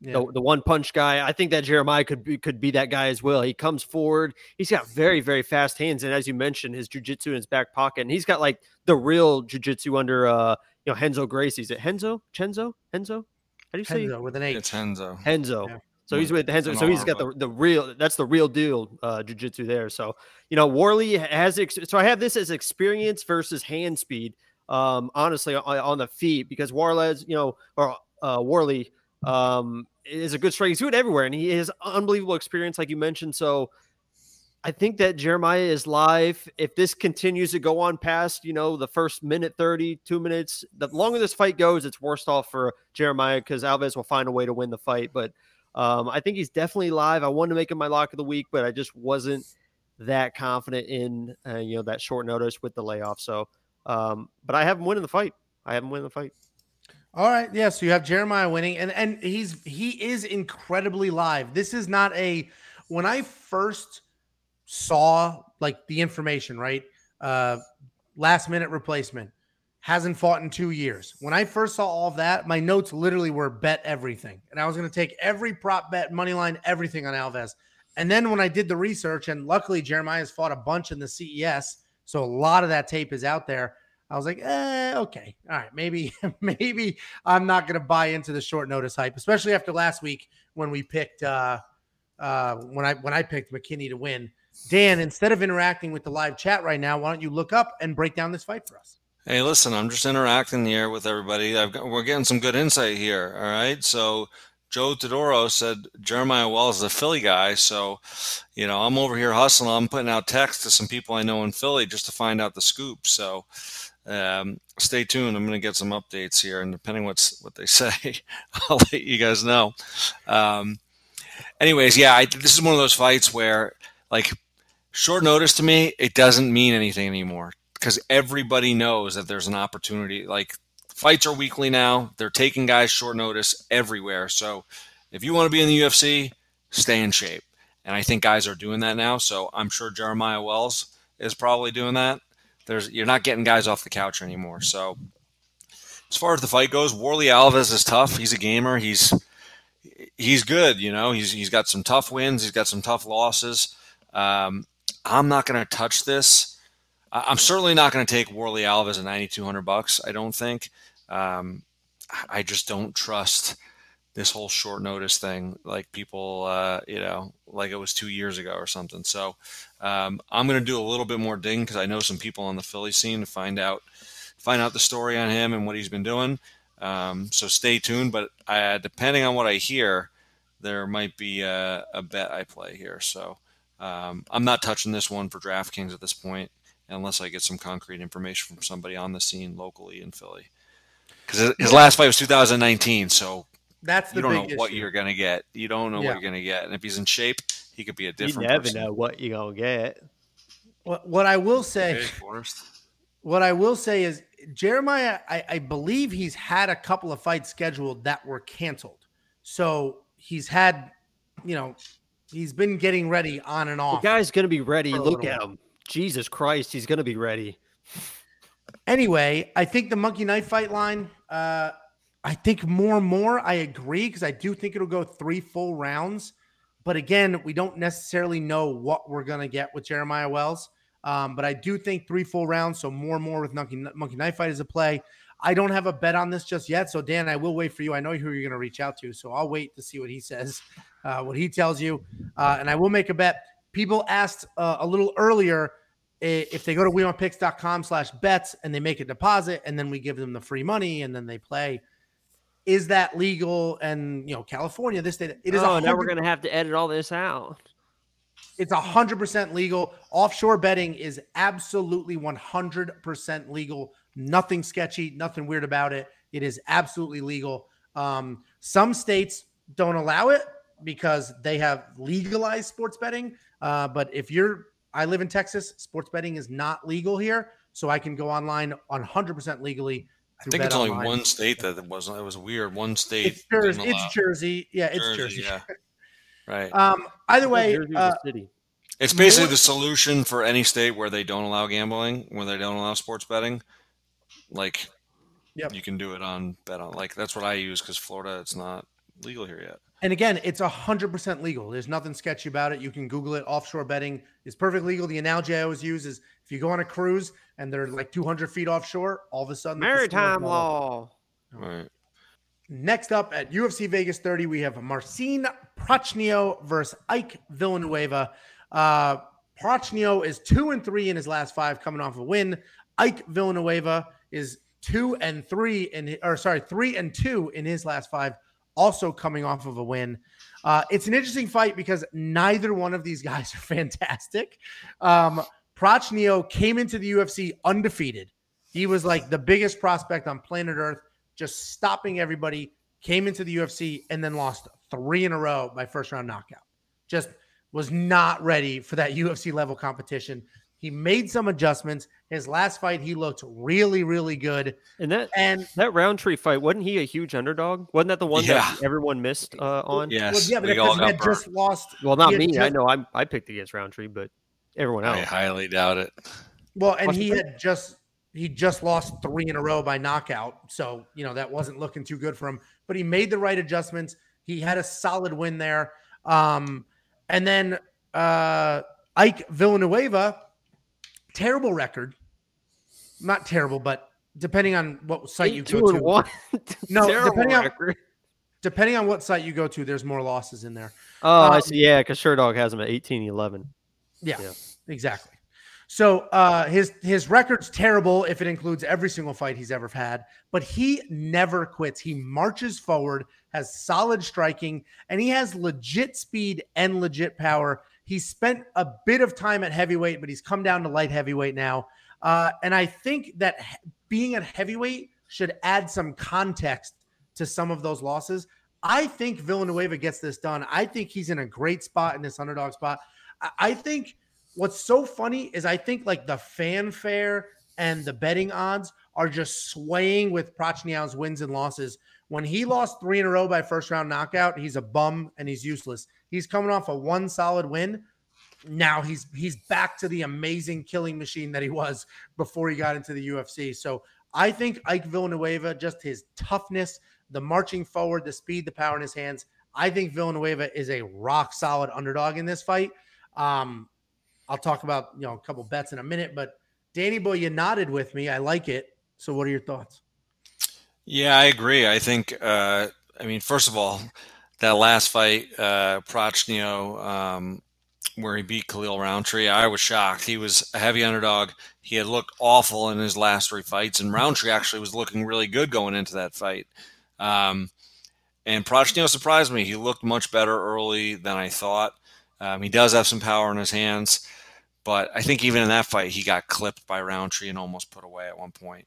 yeah. the, the one punch guy. I think that Jeremiah could be, could be that guy as well. He comes forward. He's got very, very fast hands. And as you mentioned, his jiu-jitsu in his back pocket. And he's got like the real jiu-jitsu under, uh, you know, Renzo Gracie. Is it Renzo? Chenzo? Renzo? How do you say Henzo with an H? It's Henzo. Henzo. Yeah. So he's with Henzo. So he's got the the real. That's the real deal. Uh, jiu-jitsu there. So you know Worley has. Ex- so I have this as experience versus hand speed. Um, honestly, on, on the feet because Warlez, you know, or uh, Worley um, is a good striker. He's good everywhere, and he has unbelievable experience, like you mentioned. So I think that Jeremiah is live. If this continues to go on past, you know, the first minute, thirty, two minutes, the longer this fight goes, it's worse off for Jeremiah because Alves will find a way to win the fight. But um, I think he's definitely live. I wanted to make him my lock of the week, but I just wasn't that confident in, uh, you know, that short notice with the layoff. So, um, but I have him winning the fight. I have him winning the fight. All right. Yeah. So you have Jeremiah winning and, and he's, he is incredibly live. This is not a, when I first saw like the information, right? Uh, last minute replacement hasn't fought in two years. When I first saw all of that, my notes literally were bet everything. And I was going to take every prop bet, money line, everything on Alves. And then when I did the research and luckily Jeremiah's fought a bunch in the C E S. So a lot of that tape is out there. I was like, eh, okay. All right. Maybe, maybe I'm not going to buy into the short notice hype, especially after last week when we picked, uh, uh, when I, when I picked McKinney to win. Dan, instead of interacting with the live chat right now, why don't you look up and break down this fight for us? Hey, listen, I'm just interacting here with everybody. I've got, we're getting some good insight here, all right? So Joe Todoro said Jeremiah Wells is a Philly guy. So, you know, I'm over here hustling. I'm putting out texts to some people I know in Philly just to find out the scoop. So um, stay tuned. I'm going to get some updates here. And depending what's what they say, I'll let you guys know. Um, anyways, yeah, I, this is one of those fights where, like, short notice to me, it doesn't mean anything anymore because everybody knows that there's an opportunity. Like, fights are weekly now. They're taking guys short notice everywhere. So if you want to be in the U F C, stay in shape. And I think guys are doing that now. So I'm sure Jeremiah Wells is probably doing that. There's You're not getting guys off the couch anymore. So as far as the fight goes, Worley Alves is tough. He's a gamer. He's he's good. You know, he's he's got some tough wins. He's got some tough losses. Um, I'm not going to touch this. I'm certainly not going to take Worley Alves at nine thousand two hundred bucks. I don't think. Um, I just don't trust this whole short notice thing. Like people, uh, you know, like it was two years ago or something. So um, I'm going to do a little bit more digging because I know some people on the Philly scene to find out find out the story on him and what he's been doing. Um, so stay tuned. But I, depending on what I hear, there might be a, a bet I play here. So. Um, I'm not touching this one for DraftKings at this point unless I get some concrete information from somebody on the scene locally in Philly. Because his last fight was two thousand nineteen, so that's the you don't big know issue. What you're going to get. You don't know yeah. what you're going to get. And if he's in shape, he could be a different person. You never person. know what you're going to get. What, what I will say what I will say is Jeremiah, I, I believe he's had a couple of fights scheduled that were canceled. So he's had, you know, he's been getting ready on and off. The guy's going to be ready. Look at him. Jesus Christ, he's going to be ready. Anyway, I think the Monkey Knife Fight line, uh, I think more and more I agree because I do think it'll go three full rounds. But again, we don't necessarily know what we're going to get with Jeremiah Wells. Um, but I do think three full rounds, so more and more with Monkey, Monkey Knife Fight is a play. I don't have a bet on this just yet. So, Dan, I will wait for you. I know who you're going to reach out to. So I'll wait to see what he says, uh, what he tells you. Uh, and I will make a bet. People asked uh, a little earlier if they go to WeWantPicks.com slash bets and they make a deposit and then we give them the free money and then they play. Is that legal? And, you know, California, this state. It is oh, one hundred percent now we're going to have to edit all this out. It's one hundred percent legal. Offshore betting is absolutely one hundred percent legal. Nothing sketchy, nothing weird about it. It is absolutely legal. Um, some states don't allow it because they have legalized sports betting. Uh, but if you're, I live in Texas, sports betting is not legal here. So I can go online on one hundred percent legally. I think it's only online. One state that it wasn't. It was weird. One state. It's Jersey. It's Jersey. Yeah, it's Jersey. Jersey. Yeah. Right. Um, either way, Jersey uh, city. It's basically more- the solution for any state where they don't allow gambling, where they don't allow sports betting. Like, yep. You can do it on bet on. Like, that's what I use because Florida, it's not legal here yet. And again, it's one hundred percent legal. There's nothing sketchy about it. You can Google it. Offshore betting is perfectly legal. The analogy I always use is if you go on a cruise and they're like two hundred feet offshore, all of a sudden, maritime law. All right. Next up at U F C Vegas thirty, we have Marcin Prachnio versus Ike Villanueva. Uh, Prachnio is two and three in his last five, coming off a win. Ike Villanueva is two and three in, or sorry, three and two in his last five, also coming off of a win. Uh, it's an interesting fight because neither one of these guys are fantastic. Um, Prachnio came into the U F C undefeated. He was like the biggest prospect on planet Earth, just stopping everybody, came into the U F C, and then lost three in a row by first-round knockout. Just was not ready for that U F C-level competition. He made some adjustments. His last fight, he looked really, really good. And that and that Roundtree fight, wasn't he a huge underdog? Wasn't that the one yeah. that everyone missed uh, on? Yes. Well, yeah, but we all got had just lost. Well, not me. Just, I know I'm, I picked against Roundtree, but everyone else. I highly doubt it. Well, and he had just... He just lost three in a row by knockout. So, you know, that wasn't looking too good for him. But he made the right adjustments. He had a solid win there. Um, and then uh, Ike Villanueva, terrible record. Not terrible, but depending on what site Eight, you go two to. One. No, depending on, depending on what site you go to, there's more losses in there. Oh, um, I see. Yeah, because SureDog has him at eighteen eleven. Yeah, yeah. Exactly. So uh, his his record's terrible if it includes every single fight he's ever had, but he never quits. He marches forward, has solid striking, and he has legit speed and legit power. He spent a bit of time at heavyweight, but he's come down to light heavyweight now. Uh, and I think that being at heavyweight should add some context to some of those losses. I think Villanueva gets this done. I think he's in a great spot in this underdog spot. I, I think... What's so funny is I think like the fanfare and the betting odds are just swaying with Prachnio's wins and losses. When he lost three in a row by first round knockout, he's a bum and he's useless. He's coming off a one solid win. Now he's he's back to the amazing killing machine that he was before he got into the U F C. So I think Ike Villanueva, just his toughness, the marching forward, the speed, the power in his hands. I think Villanueva is a rock solid underdog in this fight. Um, I'll talk about, you know, a couple bets in a minute, but Danny Boy, you nodded with me. I like it. So what are your thoughts? Yeah, I agree. I think, uh, I mean, first of all, that last fight, uh, Prachnio, um, where he beat Khalil Roundtree, I was shocked. He was a heavy underdog. He had looked awful in his last three fights, and Roundtree actually was looking really good going into that fight. Um, and Prachnio surprised me. He looked much better early than I thought. Um, he does have some power in his hands. But I think even in that fight, he got clipped by Roundtree and almost put away at one point.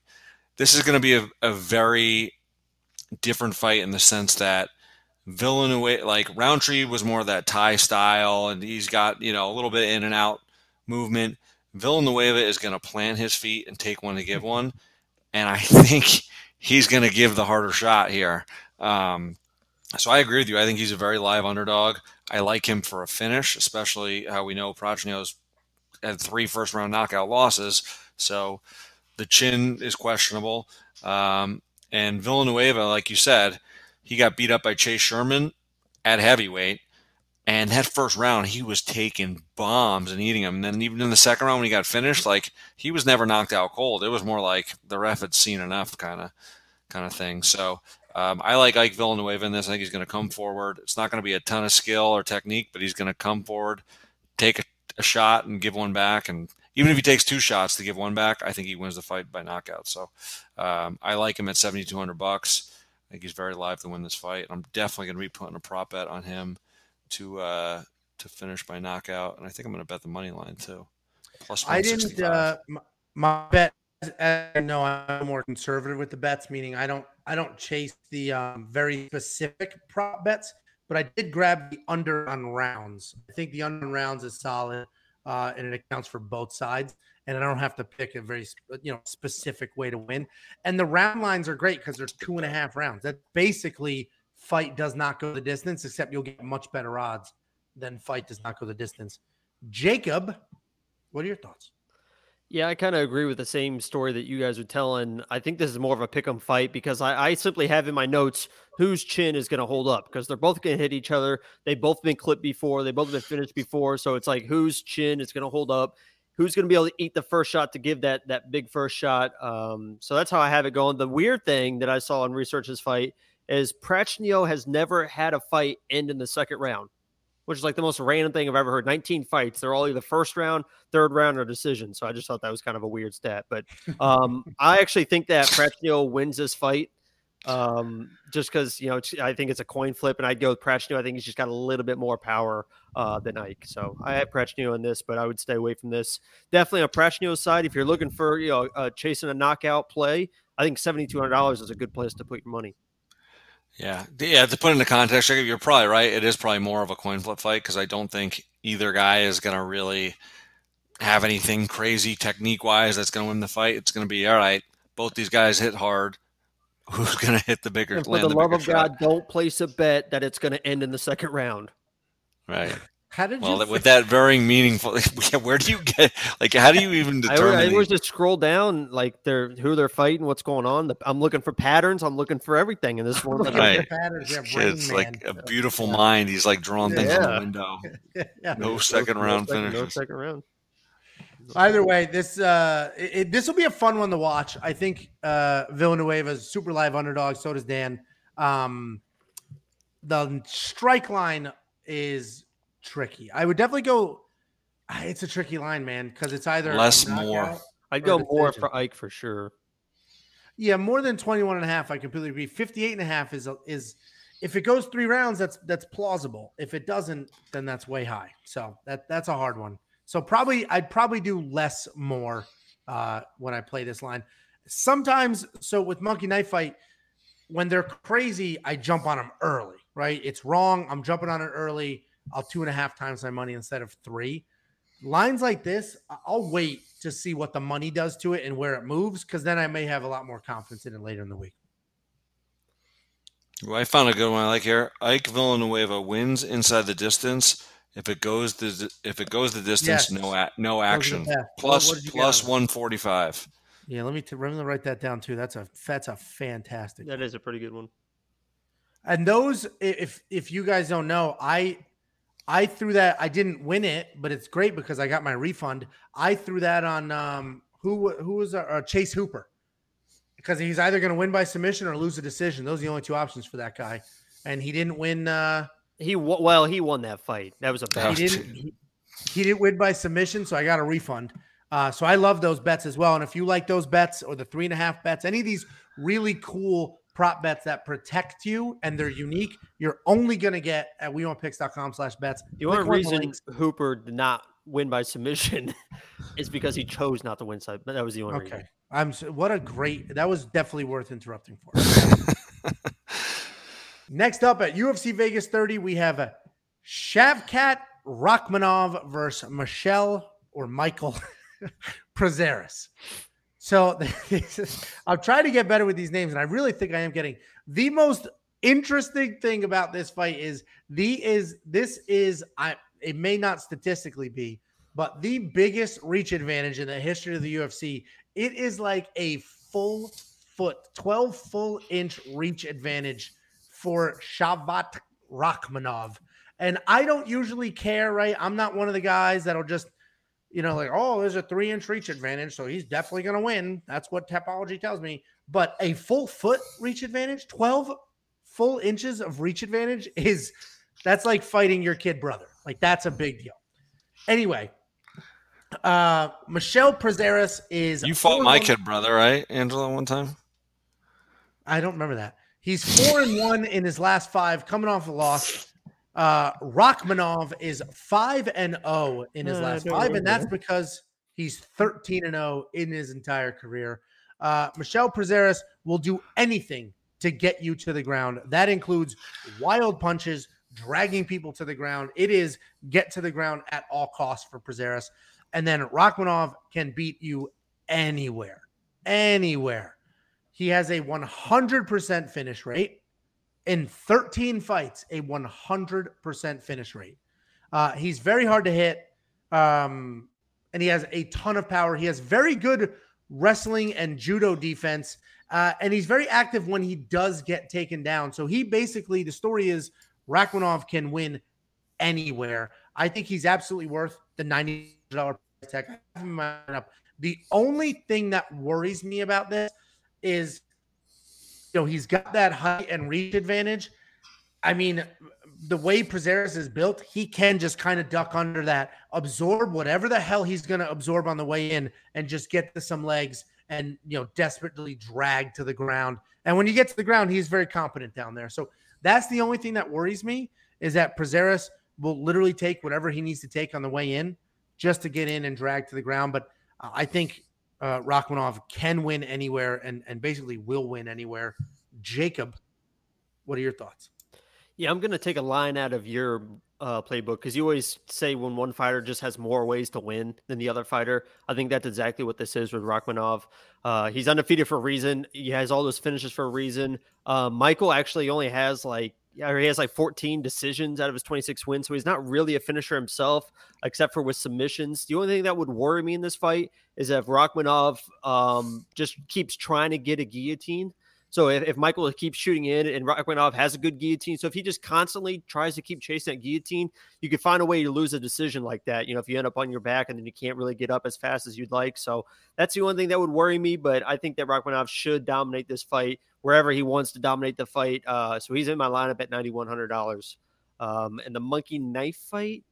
This is going to be a, a very different fight in the sense that Villanueva, like Roundtree was more of that Thai style, and he's got, you know, a little bit in and out movement. Villanueva is going to plant his feet and take one to give one. And I think he's going to give the harder shot here. Um, so I agree with you. I think he's a very live underdog. I like him for a finish, especially how we know Prachnio's had three first-round knockout losses, so the chin is questionable. Um, and Villanueva, like you said, he got beat up by Chase Sherman at heavyweight, and that first round he was taking bombs and eating them. And then even in the second round when he got finished, like he was never knocked out cold. It was more like the ref had seen enough kind of kind of thing. So um, I like Ike Villanueva in this. I think he's going to come forward. It's not going to be a ton of skill or technique, but he's going to come forward, take a a shot and give one back, and even if he takes two shots to give one back, I think he wins the fight by knockout. So um, I like him at seventy-two hundred bucks. I think he's very live to win this fight. I'm definitely going to be putting a prop bet on him to uh, to finish by knockout, and I think I'm going to bet the money line too. Plus I didn't uh, my, my bet. No, I'm more conservative with the bets, meaning I don't I don't chase the um, very specific prop bets. But I did grab the under on rounds. I think the under on rounds is solid, uh, and it accounts for both sides. And I don't have to pick a very you know specific way to win. And the round lines are great because there's two and a half rounds. That basically fight does not go the distance, except you'll get much better odds than fight does not go the distance. Jacob, what are your thoughts? Yeah, I kind of agree with the same story that you guys are telling. I think this is more of a pick'em fight because I, I simply have in my notes whose chin is going to hold up because they're both going to hit each other. They've both been clipped before. They've both been finished before. So it's like whose chin is going to hold up, who's going to be able to eat the first shot to give that that big first shot. Um, so that's how I have it going. The weird thing that I saw in research this fight is Prachnio has never had a fight end in the second round, which is like the most random thing I've ever heard. nineteen fights. They're all either first round, third round, or decision. So I just thought that was kind of a weird stat. But um, I actually think that Prachnio wins this fight um, just because, you know, I think it's a coin flip, and I'd go with Prachnio. I think he's just got a little bit more power uh, than Ike. So I had Prachnio in this, but I would stay away from this. Definitely on Prachnio's side, if you're looking for, you know, uh, chasing a knockout play, I think seven thousand two hundred dollars is a good place to put your money. Yeah. Yeah. To put into context, you're probably right. It is probably more of a coin flip fight because I don't think either guy is going to really have anything crazy technique wise that's going to win the fight. It's going to be, all right, both these guys hit hard. Who's going to hit the bigger? And for land the, the love of shot? God, don't place a bet that it's going to end in the second round. Right. How did well, you? Well, with that varying meaningful, where do you get? Like, how do you even determine? I, I always just scroll down, like they're who they're fighting, what's going on. The, I'm looking for patterns. I'm looking for everything in this one. Right. Patterns, yeah, Rain it's Man. Like a beautiful mind. He's like drawing things yeah. on the window. yeah. No second no, round no finish. No second round. Either way, this uh, this will be a fun one to watch. I think uh, Villanueva's super live underdog. So does Dan. Um, the strike line is tricky. I would definitely go. It's a tricky line, man, because it's either less more. I'd go decision. More for Ike for sure. Yeah, more than twenty-one and a half. I completely agree. fifty-eight and a half is is if it goes three rounds, that's that's plausible. If it doesn't, then that's way high. So that that's a hard one. So probably I'd probably do less more uh, when I play this line. Sometimes, so with Monkey Knife Fight, when they're crazy, I jump on them early. Right? It's wrong. I'm jumping on it early. I'll two and a half times my money instead of three. Lines like this, I'll wait to see what the money does to it and where it moves, because then I may have a lot more confidence in it later in the week. Well, I found a good one I like here. Ike Villanueva wins inside the distance. If it goes the if it goes the distance, yes. no no action. Plus plus one forty five. Yeah, let me t- let me write that down too. That's a that's a fantastic. That is a pretty good one. And those, if if you guys don't know, I. I threw that. I didn't win it, but it's great because I got my refund. I threw that on um, who who was our, uh, Chase Hooper, because he's either going to win by submission or lose a decision. Those are the only two options for that guy, and he didn't win. Uh, he w- well, he won that fight. That was a bet. He didn't. He, he didn't win by submission, so I got a refund. Uh, so I love those bets as well. And if you like those bets or the three and a half bets, any of these really cool prop bets that protect you and they're unique, you're only going to get at we want picks dot com slash bets. The only reason Hooper did not win by submission is because he chose not to win side, but that was the only okay. reason. Okay. I'm what a great, that was definitely worth interrupting for. Next up at U F C Vegas thirty, we have a Shavkat Rakhmonov versus Michelle or Michael Prazeris. So I'm trying to get better with these names, and I really think I am getting the most interesting thing about this fight is the is this is I it may not statistically be, but the biggest reach advantage in the history of the U F C. It is like a full foot, twelve full inch reach advantage for Shavkat Rakhmonov, and I don't usually care, right? I'm not one of the guys that'll just, you know, like, oh, there's a three-inch reach advantage, so he's definitely going to win. That's what Tapology tells me. But a full-foot reach advantage, twelve full inches of reach advantage, is that's like fighting your kid brother. Like, that's a big deal. Anyway, uh, Michelle Prazeris is... You fought my kid brother, right, Angela, one time? I don't remember that. He's four and one in his last five, coming off a loss. Uh, Rakhmonov is five and oh in his no, last five, and that's because he's thirteen and oh in his entire career. Uh, Michelle Prazeris will do anything to get you to the ground. That includes wild punches, dragging people to the ground. It is get to the ground at all costs for Prazeris, and then Rakhmonov can beat you anywhere, anywhere. He has a one hundred percent finish rate. In thirteen fights, a one hundred percent finish rate. Uh, he's very hard to hit, um, and he has a ton of power. He has very good wrestling and judo defense, uh, and he's very active when he does get taken down. So he basically, the story is Rakhmonov can win anywhere. I think he's absolutely worth the ninety dollars price tag. The only thing that worries me about this is you know, he's got that height and reach advantage. I mean, the way Prazeris is built, he can just kind of duck under that, absorb whatever the hell he's going to absorb on the way in, and just get to some legs and, you know, desperately drag to the ground. And when you get to the ground, he's very competent down there. So that's the only thing that worries me, is that Prazeris will literally take whatever he needs to take on the way in just to get in and drag to the ground. But uh, I think uh, Rakhmonov can win anywhere and, and basically will win anywhere. Jacob, what are your thoughts? Yeah, I'm going to take a line out of your uh, playbook, because you always say when one fighter just has more ways to win than the other fighter. I think that's exactly what this is with Rakhmonov. Uh, he's undefeated for a reason. He has all those finishes for a reason. Uh, Michael actually only has like or he has like fourteen decisions out of his twenty-six wins, so he's not really a finisher himself, except for with submissions. The only thing that would worry me in this fight is if Rakhmonov um, just keeps trying to get a guillotine. So if, if Michael keeps shooting in and Rakhmonov has a good guillotine, so if he just constantly tries to keep chasing that guillotine, you could find a way to lose a decision like that. You know, if you end up on your back and then you can't really get up as fast as you'd like. So that's the one thing that would worry me, but I think that Rakhmonov should dominate this fight wherever he wants to dominate the fight. Uh, so he's in my lineup at nine thousand one hundred dollars. Um, and the monkey knife fight,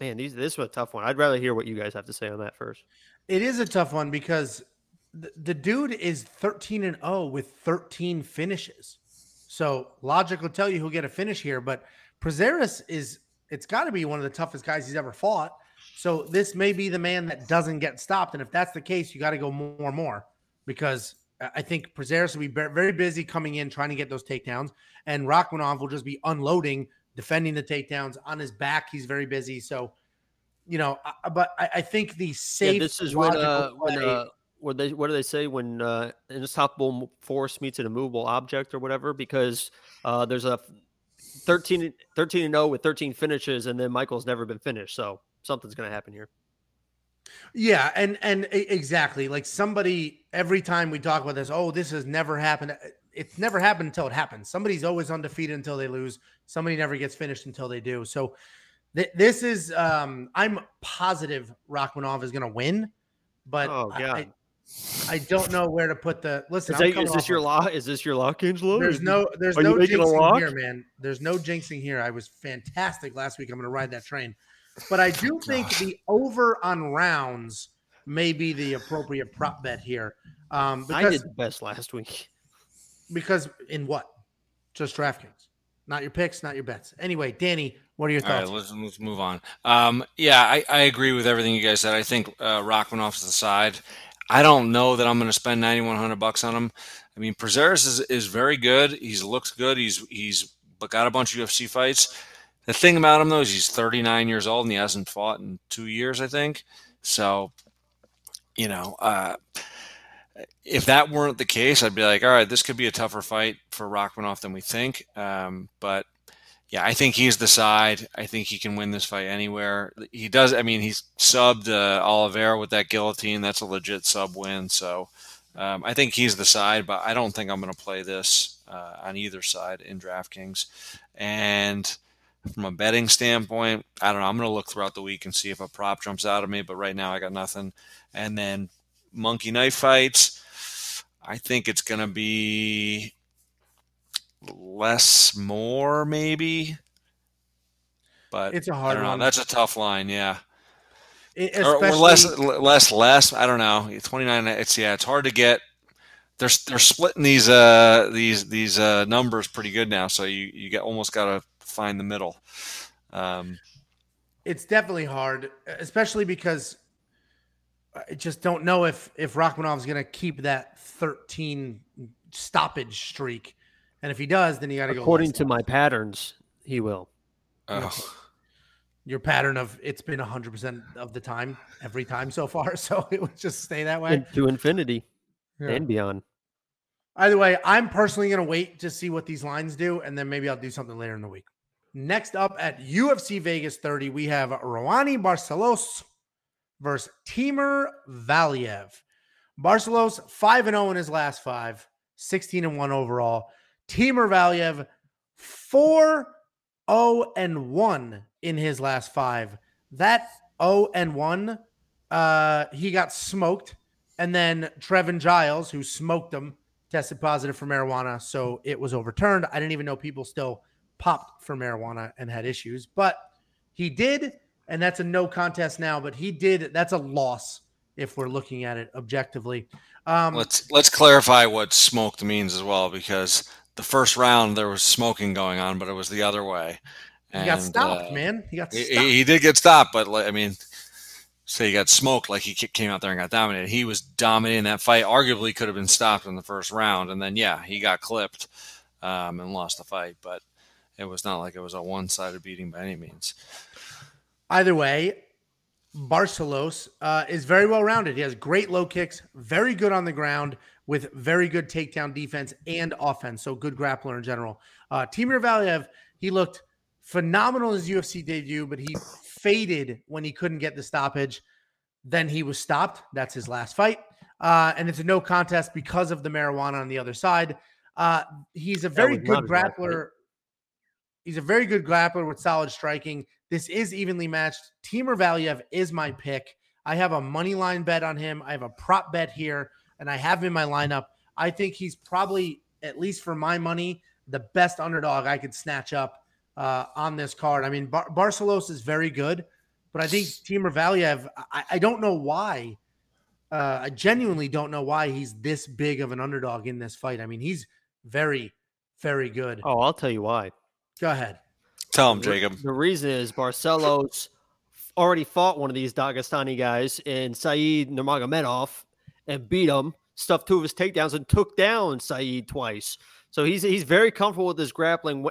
man, these, this was a tough one. I'd rather hear what you guys have to say on that first. It is a tough one because the dude is thirteen and oh with thirteen finishes. So logic will tell you he'll get a finish here, but Prazeris is, it's got to be one of the toughest guys he's ever fought. So this may be the man that doesn't get stopped. And if that's the case, you got to go more and more, because I think Prazeris will be very busy coming in, trying to get those takedowns, and Rakhmonov will just be unloading, defending the takedowns on his back. He's very busy. So, you know, but I, I think the safe, yeah, this is when, uh, when, uh, What do they, what do they say when uh, an unstoppable force meets an immovable object or whatever? Because uh, there's a thirteen and oh with thirteen finishes, and then Michael's never been finished. So something's going to happen here. Yeah, and and exactly. Like somebody, every time we talk about this, oh, this has never happened. It's never happened until it happens. Somebody's always undefeated until they lose. Somebody never gets finished until they do. So th- this is, um, I'm positive Rakhmonov is going to win, but oh, yeah. I, I don't know where to put the listen. Is, that, is this your lock? Is this your lock, Angelo? There's no, there's no jinxing here, man. There's no jinxing here. I was fantastic last week. I'm going to ride that train, but I do think the over on rounds may be the appropriate prop bet here. Um, because, I did the best last week. Because in what? Just DraftKings, not your picks, not your bets. Anyway, Danny, what are your thoughts? All right, let's, let's move on. Um, yeah, I, I agree with everything you guys said. I think uh, Rakhmonov's to the side. I don't know that I'm going to spend nine thousand one hundred bucks on him. I mean, Prazeris is, is very good. He's looked good. He's he's got a bunch of U F C fights. The thing about him, though, is he's thirty-nine years old and he hasn't fought in two years, I think. So, you know, uh, if that weren't the case, I'd be like, all right, this could be a tougher fight for Rakhmonov than we think. Um, but, yeah, I think he's the side. I think he can win this fight anywhere. He does. I mean, he's subbed uh, Oliveira with that guillotine. That's a legit sub win. So um, I think he's the side, but I don't think I'm going to play this uh, on either side in DraftKings. And from a betting standpoint, I don't know. I'm going to look throughout the week and see if a prop jumps out of me, but right now I got nothing. And then monkey knife fights, I think it's going to be less more maybe, but it's a hard one. That's a tough line. Yeah, it, or, or less less less I don't know. Twenty-nine, it's yeah it's hard to get. They're they're splitting these uh these these uh numbers pretty good now, so you you get almost got to find the middle. Um it's definitely hard, especially because I just don't know if if Rakhmonov's going to keep that thirteen stoppage streak. And if he does, then you got to go. According to my patterns, he will. Oh. Your pattern of it's been one hundred percent of the time, every time so far. So it would just stay that way. And to infinity yeah. and beyond. Either way, I'm personally going to wait to see what these lines do. And then maybe I'll do something later in the week. Next up at U F C Vegas thirty, we have Rowani Barcelos versus Timur Valiev. Barcelos, five and oh in his last five, sixteen and one overall. Timur Valiev, four oh and one in his last five. That oh and one, uh, he got smoked. And then Trevin Giles, who smoked him, tested positive for marijuana, so it was overturned. I didn't even know people still popped for marijuana and had issues, but he did, and that's a no contest now, but he did. That's a loss if we're looking at it objectively. Um, let's let's clarify what smoked means as well, because the first round there was smoking going on, but it was the other way. And he got stopped, uh, man. He got stopped. He, he did get stopped, but I mean, so he got smoked. Like, he came out there and got dominated. He was dominating that fight. Arguably could have been stopped in the first round, and then yeah, he got clipped um, and lost the fight. But it was not like it was a one-sided beating by any means. Either way, Barcelos uh, is very well-rounded. He has great low kicks, very good on the ground, with very good takedown defense and offense, so good grappler in general. Uh, Timur Valiev, he looked phenomenal in his U F C debut, but he faded when he couldn't get the stoppage. Then he was stopped. That's his last fight. Uh, and it's a no contest because of the marijuana on the other side. Uh, he's a very good grappler. He's a very good grappler with solid striking. This is evenly matched. Timur Valiev is my pick. I have a money line bet on him. I have a prop bet here, and I have him in my lineup. I think he's probably, at least for my money, the best underdog I could snatch up uh, on this card. I mean, Bar- Barcelos is very good, but I think Timur Valiev, I, I don't know why. Uh, I genuinely don't know why he's this big of an underdog in this fight. I mean, he's very, very good. Oh, I'll tell you why. Go ahead. Tell him, Jacob. The reason is Barcelos already fought one of these Dagestani guys in Said Nurmagomedov and beat him, stuffed two of his takedowns, and took down Said twice. So he's he's very comfortable with his grappling.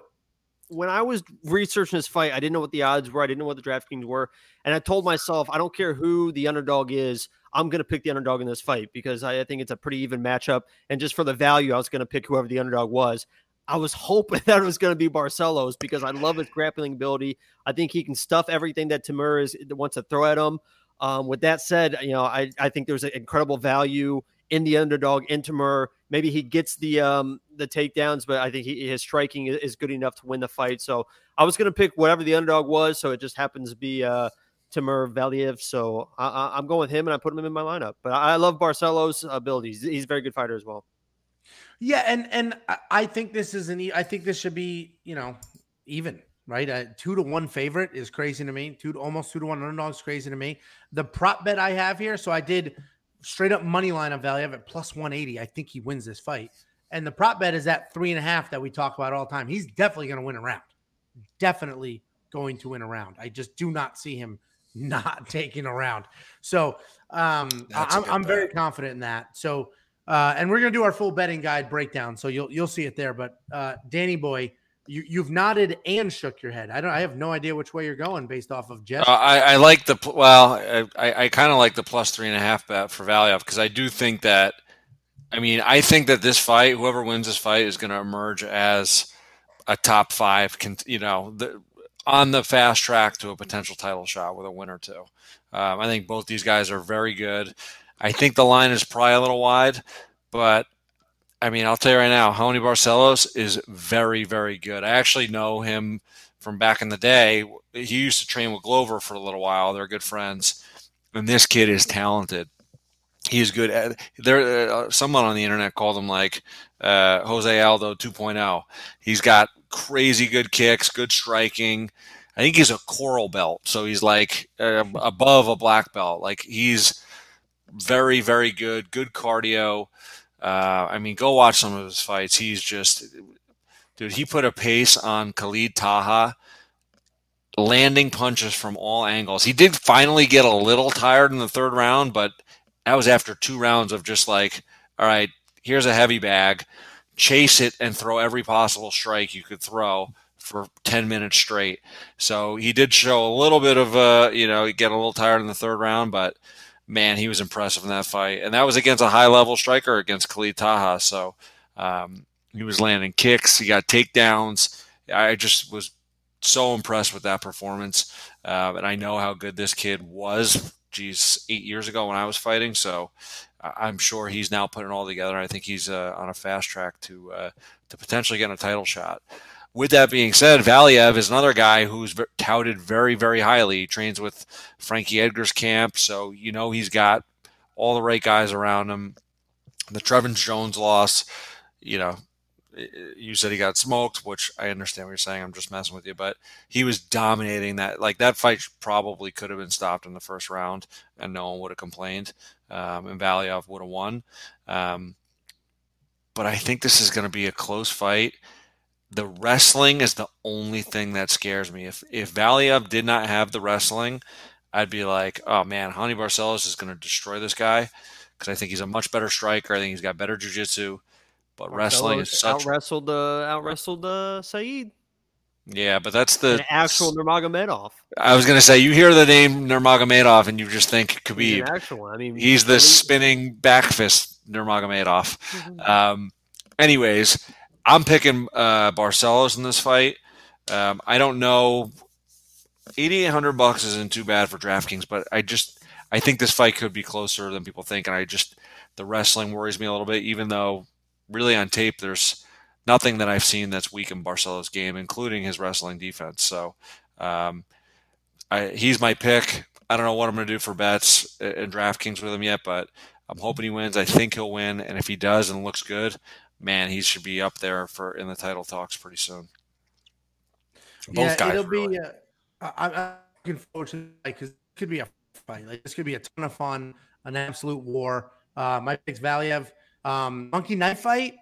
When I was researching this fight, I didn't know what the odds were. I didn't know what the DraftKings were. And I told myself, I don't care who the underdog is, I'm going to pick the underdog in this fight because I, I think it's a pretty even matchup. And just for the value, I was going to pick whoever the underdog was. I was hoping that it was going to be Barcelos because I love his grappling ability. I think he can stuff everything that Timur is, wants to throw at him. Um, with that said, you know, I, I think there's an incredible value in the underdog in Timur. Maybe he gets the um, the takedowns, but I think he, his striking is good enough to win the fight. So I was going to pick whatever the underdog was, so it just happens to be uh, Timur Valiev. So I, I, I'm going with him, and I put him in my lineup. But I, I love Barcelos' abilities. He's a very good fighter as well. Yeah, and and I think this is an. I think this should be, you know, even, right? A two to one favorite is crazy to me. Two to, almost two to one underdog is crazy to me. The prop bet I have here, so I did straight up money line on Valiev at plus one eighty. I think he wins this fight, and the prop bet is that three and a half that we talk about all the time. He's definitely going to win a round. Definitely going to win a round. I just do not see him not taking a round. So um, I'm, I'm very confident in that. So. Uh, and we're going to do our full betting guide breakdown, so you'll you'll see it there. But uh, Danny boy, you you've nodded and shook your head. I don't. I have no idea which way you're going based off of Jeff. Uh, I, I like the well. I I kind of like the plus three and a half bet for Valiev because I do think that. I mean, I think that this fight, whoever wins this fight, is going to emerge as a top five. Con, you know, the, on the fast track to a potential title shot with a win or two. Um, I think both these guys are very good. I think the line is probably a little wide, but I mean, I'll tell you right now, Rowani Barcelos is very, very good. I actually know him from back in the day. He used to train with Glover for a little while. They're good friends. And this kid is talented. He is good at, there, uh, someone on the internet called him like uh, Jose Aldo two point oh. He's got crazy good kicks, good striking. I think he's a coral belt. So he's like uh, above a black belt. Like he's, very, very good. Good cardio. Uh, I mean, go watch some of his fights. He's just – dude, he put a pace on Khalid Taha, landing punches from all angles. He did finally get a little tired in the third round, but that was after two rounds of just like, all right, here's a heavy bag. Chase it and throw every possible strike you could throw for ten minutes straight. So he did show a little bit of uh, – you know, get a little tired in the third round, but – man, he was impressive in that fight. And that was against a high-level striker against Khalid Taha. So um, he was landing kicks. He got takedowns. I just was so impressed with that performance. Uh, and I know how good this kid was, geez, eight years ago when I was fighting. So I'm sure he's now putting it all together. I think he's uh, on a fast track to uh, to potentially getting a title shot. With that being said, Valiev is another guy who's touted very, very highly. He trains with Frankie Edgar's camp, so you know he's got all the right guys around him. The Trevin Jones loss you know, you said he got smoked, which I understand what you're saying. I'm just messing with you, but he was dominating that. Like, that fight probably could have been stopped in the first round and no one would have complained. Um, and Valiev would have won. Um, but I think this is going to be a close fight. The wrestling is the only thing that scares me. If, if Valiev did not have the wrestling, I'd be like, oh man, Rowani Barcelos is going to destroy this guy. Cause I think he's a much better striker. I think he's got better jiu-jitsu. But Barcelos wrestling is such... out-wrestled, uh, out-wrestled uh, Said. Yeah, but that's the... An actual Nurmagomedov. I was going to say, you hear the name Nurmagomedov and you just think Khabib. He's an actual, I mean... He's the spinning back fist Nurmagomedov. Mm-hmm. Um, anyways, I'm picking uh, Barcelos in this fight. Um, I don't know. eighty-eight hundred bucks isn't too bad for DraftKings, but I just... I think this fight could be closer than people think, and I just... The wrestling worries me a little bit, even though... Really, on tape, there's nothing that I've seen that's weak in Barcelos' game, including his wrestling defense. So um, I, he's my pick. I don't know what I'm going to do for bets and DraftKings with him yet, but I'm hoping he wins. I think he'll win, and if he does and looks good, man, he should be up there for in the title talks pretty soon. Both yeah, guys, it'll really. be. Uh, I'm, I'm looking forward to it because it could be a fight. Like, this could be a ton of fun, an absolute war. Uh, my pick's Valiev. Um, Monkey Knife Fight,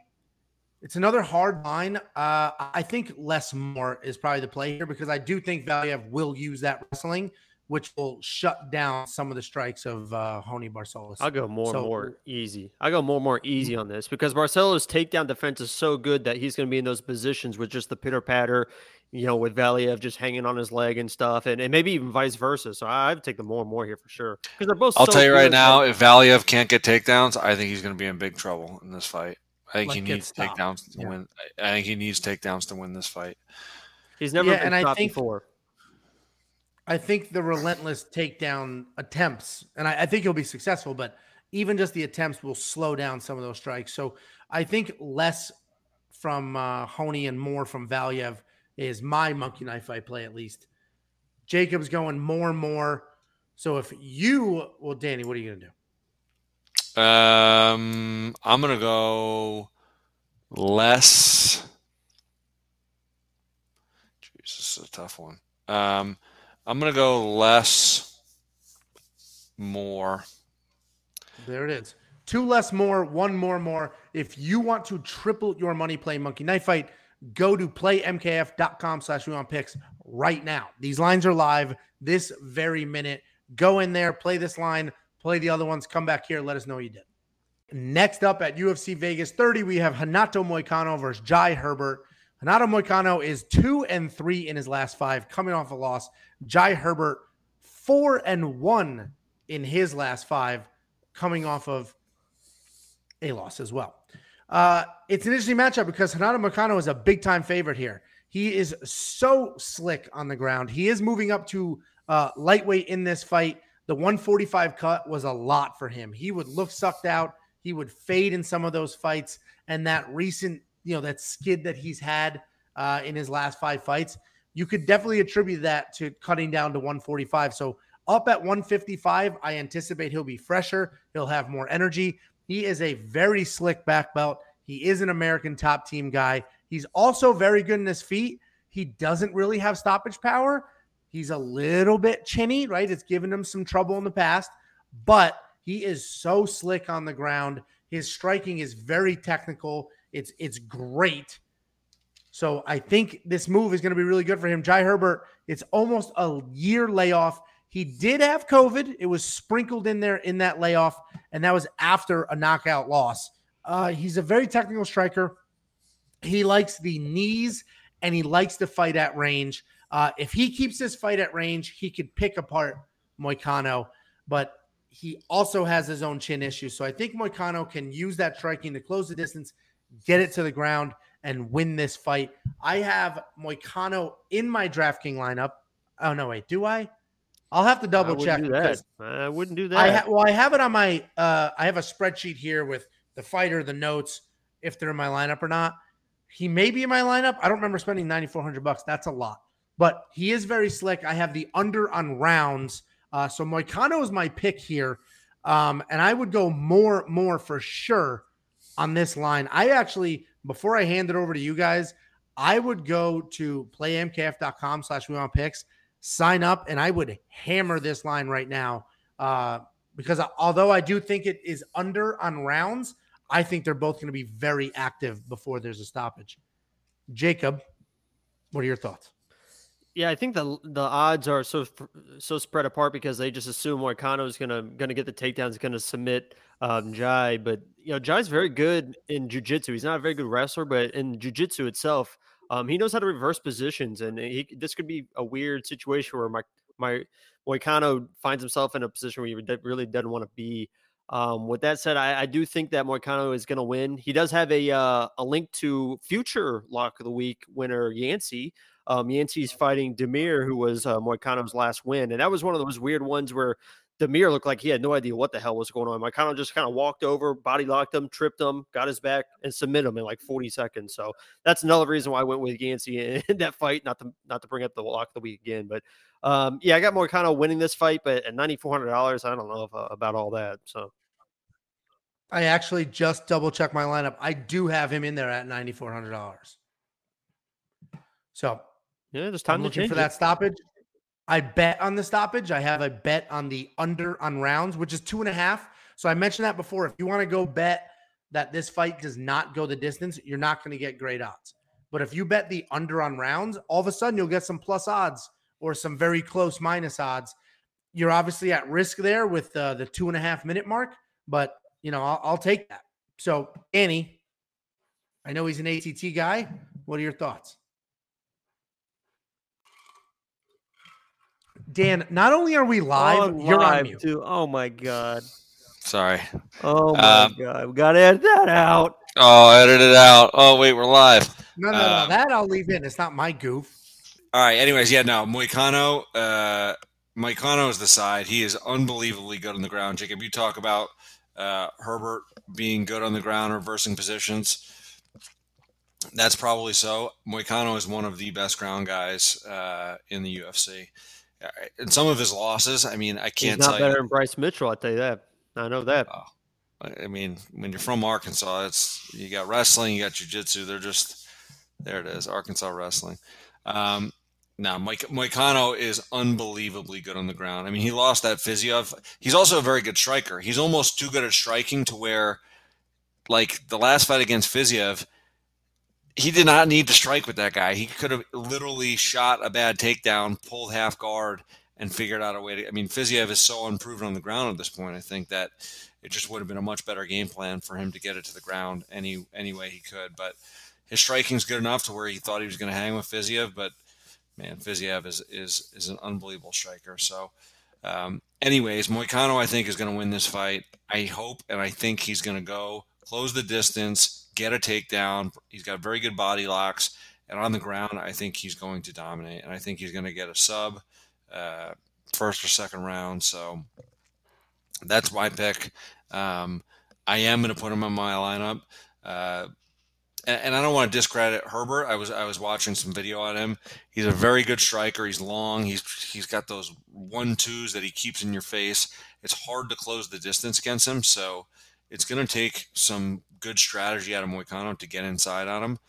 it's another hard line. Uh, I think less more is probably the play here because I do think Valiev will use that wrestling, which will shut down some of the strikes of uh, Rowani Barcelos. I'll go more so, more easy. I'll go more more easy on this because Barcelos' takedown defense is so good that he's going to be in those positions with just the pitter-patter, you know, with Valiev just hanging on his leg and stuff, and, and maybe even vice versa. So I would take the more and more here for sure. Because they're both. I'll so tell you right now, if Valiev can't get takedowns, I think he's going to be in big trouble in this fight. I think like he needs takedowns to yeah. win. I think he needs takedowns to win this fight. He's never yeah, been stopped think, before. I think the relentless takedown attempts, and I, I think he'll be successful, but even just the attempts will slow down some of those strikes. So I think less from uh, Rowani and more from Valiev is my Monkey Knife Fight play, at least. Jacob's going more and more. So if you... Well, Danny, what are you going to do? Um, I'm going to go less... Jeez, this is a tough one. Um, I'm going to go less, more. There it is. Two less, more, one more, more. If you want to triple your money play Monkey Knife Fight... Go to playmkf.com slash we want picks right now. These lines are live this very minute. Go in there, play this line, play the other ones, come back here, let us know what you did. Next up at U F C Vegas thirty, we have Renato Moicano versus Jai Herbert. Renato Moicano is two and three in his last five, coming off a loss. Jai Herbert, four and one in his last five, coming off of a loss as well. Uh, it's an interesting matchup because Renato Moicano is a big-time favorite here. He is so slick on the ground. He is moving up to uh, lightweight in this fight. The one forty-five cut was a lot for him. He would look sucked out. He would fade in some of those fights. And that recent, you know, that skid that he's had uh, in his last five fights, you could definitely attribute that to cutting down to one forty-five. So up at one fifty-five, I anticipate he'll be fresher. He'll have more energy. He is a very slick back belt. He is an American top team guy. He's also very good in his feet. He doesn't really have stoppage power. He's a little bit chinny, right? It's given him some trouble in the past, but he is so slick on the ground. His striking is very technical. It's, it's great. So I think this move is going to be really good for him. Jai Herbert, it's almost a year layoff. He did have COVID. It was sprinkled in there in that layoff, and that was after a knockout loss. Uh, he's a very technical striker. He likes the knees, and he likes to fight at range. Uh, if he keeps this fight at range, he could pick apart Moicano, but he also has his own chin issue. So I think Moicano can use that striking to close the distance, get it to the ground, and win this fight. I have Moicano in my DraftKings lineup. Oh, no, wait, do I? I'll have to double I check. Do that. I wouldn't do that. I ha- well, I have it on my, uh, I have a spreadsheet here with the fighter, the notes, if they're in my lineup or not. He may be in my lineup. I don't remember spending nine thousand four hundred bucks. That's a lot, but he is very slick. I have the under on rounds. Uh, so Moicano is my pick here. Um, and I would go more, more for sure on this line. I actually Before I hand it over to you guys, I would go to playmcf.com slash we want picks, sign up, and I would hammer this line right now uh, because I, although I do think it is under on rounds, I think they're both going to be very active before there's a stoppage. Jacob, what are your thoughts? Yeah, I think the the odds are so so spread apart because they just assume Moicano is gonna gonna get the takedowns, gonna submit um, Jai. But you know, Jai's very good in jiu-jitsu. He's not a very good wrestler, but in jiu-jitsu itself, um, he knows how to reverse positions. And he, this could be a weird situation where my my Moicano finds himself in a position where he really doesn't want to be. Um, with that said, I, I do think that Moicano is going to win. He does have a uh, a link to future Lock of the Week winner Yancy. Um, Yancy's fighting Damir, who was uh, Moicano's last win. And that was one of those weird ones where Damir looked like he had no idea what the hell was going on. Moicano just kind of walked over, body locked him, tripped him, got his back, and submitted him in like forty seconds. So that's another reason why I went with Yancy in that fight, not to not to bring up the Lock of the Week again. But um, yeah, I got Moicano winning this fight, but at nine thousand four hundred dollars, I don't know if, uh, about all that. So I actually just double-checked my lineup. I do have him in there at nine thousand four hundred dollars. So yeah, there's time I'm to looking change for it. That stoppage. I bet on the stoppage. I have a bet on the under on rounds, which is two and a half. So I mentioned that before. If you want to go bet that this fight does not go the distance, you're not going to get great odds. But if you bet the under on rounds, all of a sudden you'll get some plus odds or some very close minus odds. You're obviously at risk there with uh, the two and a half minute mark, but you know, I'll, I'll take that. So Danny, I know he's an A T T guy. What are your thoughts? Dan, not only are we live, oh, you're live on mute. Too. Oh, my God. Sorry. Oh, my um, God. We got to edit that out. Oh, edit it out. Oh, wait, we're live. No, no, um, no. That I'll leave in. It's not my goof. All right. Anyways, yeah, no. Moicano, uh, Moicano is the side. He is unbelievably good on the ground. Jacob, you talk about uh, Herbert being good on the ground, reversing positions. That's probably so. Moicano is one of the best ground guys uh, in the U F C. And some of his losses, I mean, I can't He's not tell better you. Than Bryce Mitchell, I tell you that. I know that. Oh, I mean, when you're from Arkansas, it's you got wrestling, you got jiu-jitsu. They're just there. It is Arkansas wrestling. Um, now, Mike Moicano is unbelievably good on the ground. I mean, he lost that Fiziev. He's also a very good striker. He's almost too good at striking to where, like the last fight against Fiziev, he did not need to strike with that guy. He could have literally shot a bad takedown, pulled half guard, and figured out a way to... I mean, Fiziev is so unproven on the ground at this point, I think, that it just would have been a much better game plan for him to get it to the ground any any way he could. But his striking's good enough to where he thought he was going to hang with Fiziev, but, man, Fiziev is is, is an unbelievable striker. So, um, anyways, Moicano, I think, is going to win this fight. I hope, and I think he's going to go close the distance, get a takedown. He's got very good body locks, and on the ground, I think he's going to dominate, and I think he's going to get a sub uh, first or second round. So that's my pick. Um, I am going to put him on my lineup, uh, and, and I don't want to discredit Herbert. I was I was watching some video on him. He's a very good striker. He's long. He's he's got those one twos that he keeps in your face. It's hard to close the distance against him. So it's going to take some good strategy out of Moicano to get inside on him.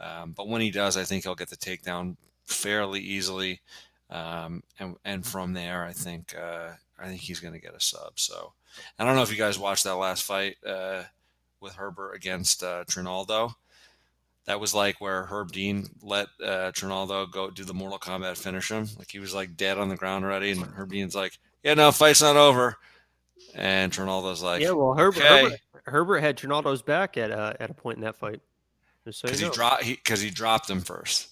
Um, but when he does, I think he'll get the takedown fairly easily. Um, and, and from there, I think, uh, I think he's going to get a sub. So I don't know if you guys watched that last fight, uh, with Herbert against, uh, Trinaldo. That was like where Herb Dean let, uh, Trinaldo go do the Mortal Kombat finish him. Like he was like dead on the ground already. And Herb Dean's like, yeah, no, fight's not over. And Trinaldo's like, yeah, well, Herbert, okay. Herbert, Herbert had Trinaldo's back at uh, at a point in that fight, because so he, dro- he, he dropped him first.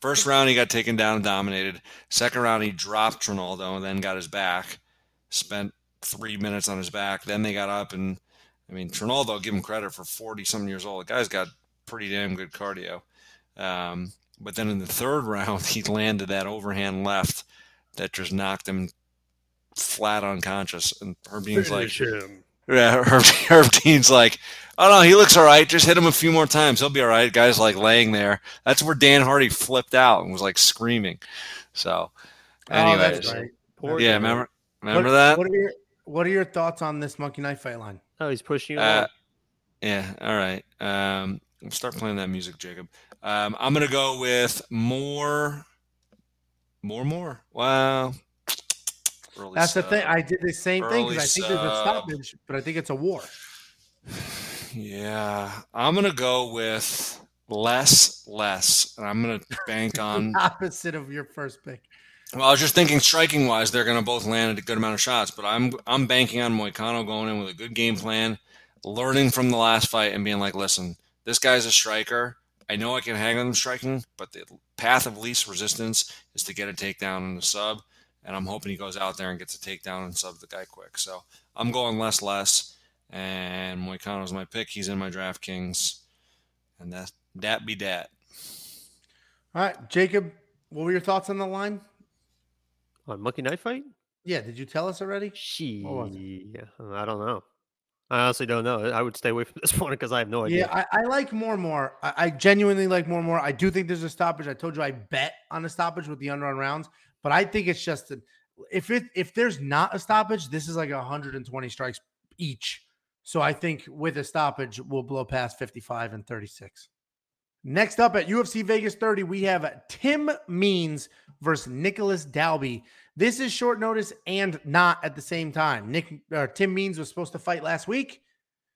First round, he got taken down and dominated. Second round, he dropped Trinaldo and then got his back. Spent three minutes on his back. Then they got up and, I mean, Trinaldo, give him credit for forty-something years old. The guy's got pretty damn good cardio. Um, but then in the third round, he landed that overhand left that just knocked him flat unconscious, and Herb Dean's Finish like, him. yeah, Herb, Herb Dean's like, oh no, he looks all right. Just hit him a few more times, he'll be all right. Guy's like laying there. That's where Dan Hardy flipped out and was like screaming. So, anyways, oh, right. yeah, remember, remember what, that. What are your What are your thoughts on this Monkey Knife fight line? Oh, he's pushing you. Uh, yeah, all right. Um, Start playing that music, Jacob. Um, I'm going to go with more, more, more. Wow. Early That's sub. The thing. I did the same Early thing because I think sub. there's a stoppage, but I think it's a war. Yeah. I'm going to go with less, less. And I'm going to bank on the opposite of your first pick. Well, I was just thinking striking wise, they're going to both land a good amount of shots, but I'm, I'm banking on Moicano going in with a good game plan, learning from the last fight and being like, listen, this guy's a striker. I know I can hang on him striking, but the path of least resistance is to get a takedown in the sub. And I'm hoping he goes out there and gets a takedown and sub the guy quick. So I'm going less, less. And Moicano's my pick. He's in my DraftKings. And that, that be that. All right, Jacob, what were your thoughts on the line? On Monkey Knife Fight? Yeah, did you tell us already? She, I don't know. I honestly don't know. I would stay away from this one because I have no idea. Yeah, I, I like more more. I, I genuinely like more more. I do think there's a stoppage. I told you I bet on a stoppage with the under on rounds, but I think it's just a, if it if there's not a stoppage, this is like one hundred twenty strikes each. So I think with a stoppage, we'll blow past fifty-five and thirty-six. Next up at U F C Vegas thirty, we have Tim Means versus Nicholas Dalby. This is short notice and not at the same time. Nick or Tim Means was supposed to fight last week.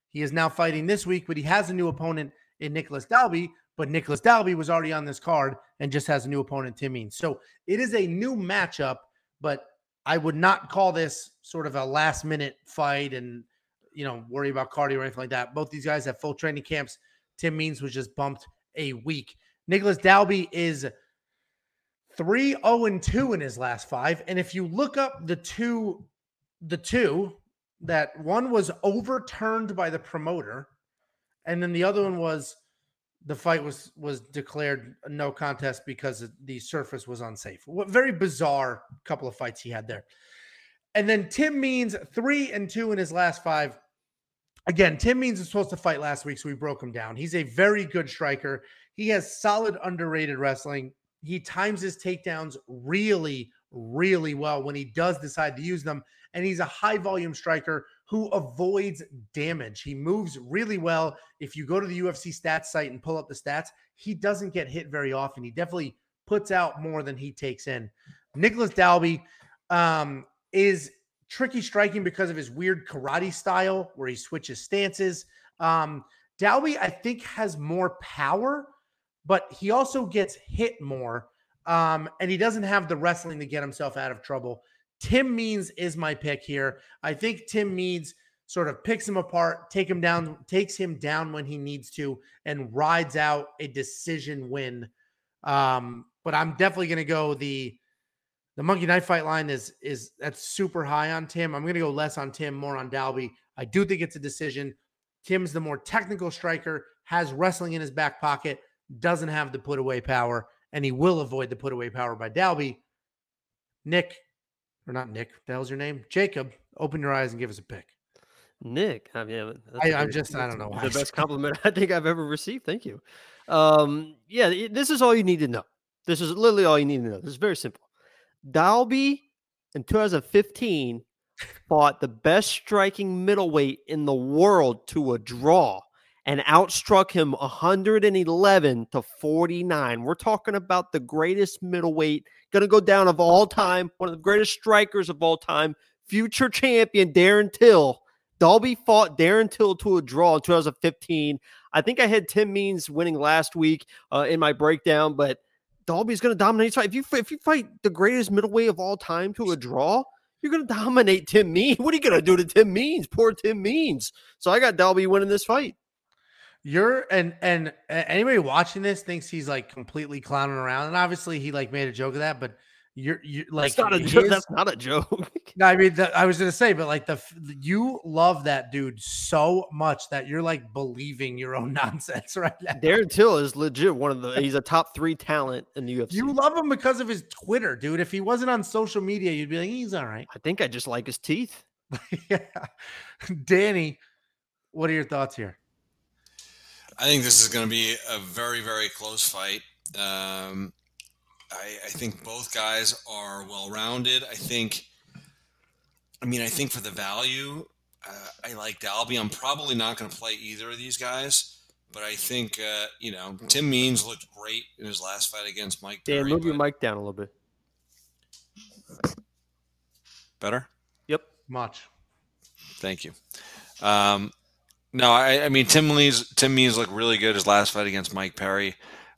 He is now fighting this week, but he has a new opponent in Nicholas Dalby. But Nicholas Dalby was already on this card and just has a new opponent, Tim Means. So it is a new matchup, but I would not call this sort of a last-minute fight and, you know, worry about cardio or anything like that. Both these guys have full training camps. Tim Means was just bumped a week. Nicholas Dalby is three oh and two in his last five. And if you look up the two, the two, that one was overturned by the promoter. And then the other one was the fight was, was declared no contest because the surface was unsafe. What very bizarre couple of fights he had there. And then Tim Means three and two in his last five. Again, Tim Means was supposed to fight last week, so we broke him down. He's a very good striker. He has solid underrated wrestling. He times his takedowns really, really well when he does decide to use them. And he's a high volume striker who avoids damage. He moves really well. If you go to the U F C stats site and pull up the stats, he doesn't get hit very often. He definitely puts out more than he takes in. Nicholas Dalby um, is tricky striking because of his weird karate style where he switches stances. Um, Dalby, I think, has more power, but he also gets hit more, um, and he doesn't have the wrestling to get himself out of trouble. Tim Means is my pick here. I think Tim Means sort of picks him apart, take him down, takes him down when he needs to, and rides out a decision win. Um, but I'm definitely going to go the the Monkey Knife Fight line is is that's super high on Tim. I'm going to go less on Tim, more on Dalby. I do think it's a decision. Tim's the more technical striker, has wrestling in his back pocket, doesn't have the put away power, and he will avoid the put away power by Dalby. Nick, or not Nick, what the hell's your name? Jacob, open your eyes and give us a pick. Nick, I mean, I, I'm just, I don't know why. The best compliment I think I've ever received. Thank you. Um, yeah, it, this is all you need to know. This is literally all you need to know. This is very simple. Dalby in two thousand fifteen fought the best striking middleweight in the world to a draw, and outstruck him one eleven to forty-nine. We're talking about the greatest middleweight, going to go down of all time, one of the greatest strikers of all time, future champion Darren Till. Dalby fought Darren Till to a draw in two thousand fifteen. I think I had Tim Means winning last week uh, in my breakdown, but Dalby's going to dominate. So if you if you fight the greatest middleweight of all time to a draw, you're going to dominate Tim Means. What are you going to do to Tim Means? Poor Tim Means. So I got Dalby winning this fight. You're and and anybody watching this thinks he's like completely clowning around, and obviously he like made a joke of that. But you're you like that's not a joke. Is, that's not a joke. No, I mean the, I was gonna say, but like the you love that dude so much that you're like believing your own nonsense right now. Darren Till is legit one of the. He's a top three talent in the U F C. You love him because of his Twitter, dude. If he wasn't on social media, you'd be like, he's all right. I think I just like his teeth. Yeah, Danny, what are your thoughts here? I think this is going to be a very, very close fight. Um, I, I think both guys are well-rounded. I think, I mean, I think for the value, uh, I like Dalby. I'm probably not going to play either of these guys, But I think, uh, you know, Tim Means looked great in his last fight against Mike Perry. Dan, move your mic down a little bit. Better? Yep. Much. Thank you. Um, no, I, I mean, Tim Means, Tim Means looked really good his last fight against Mike Perry.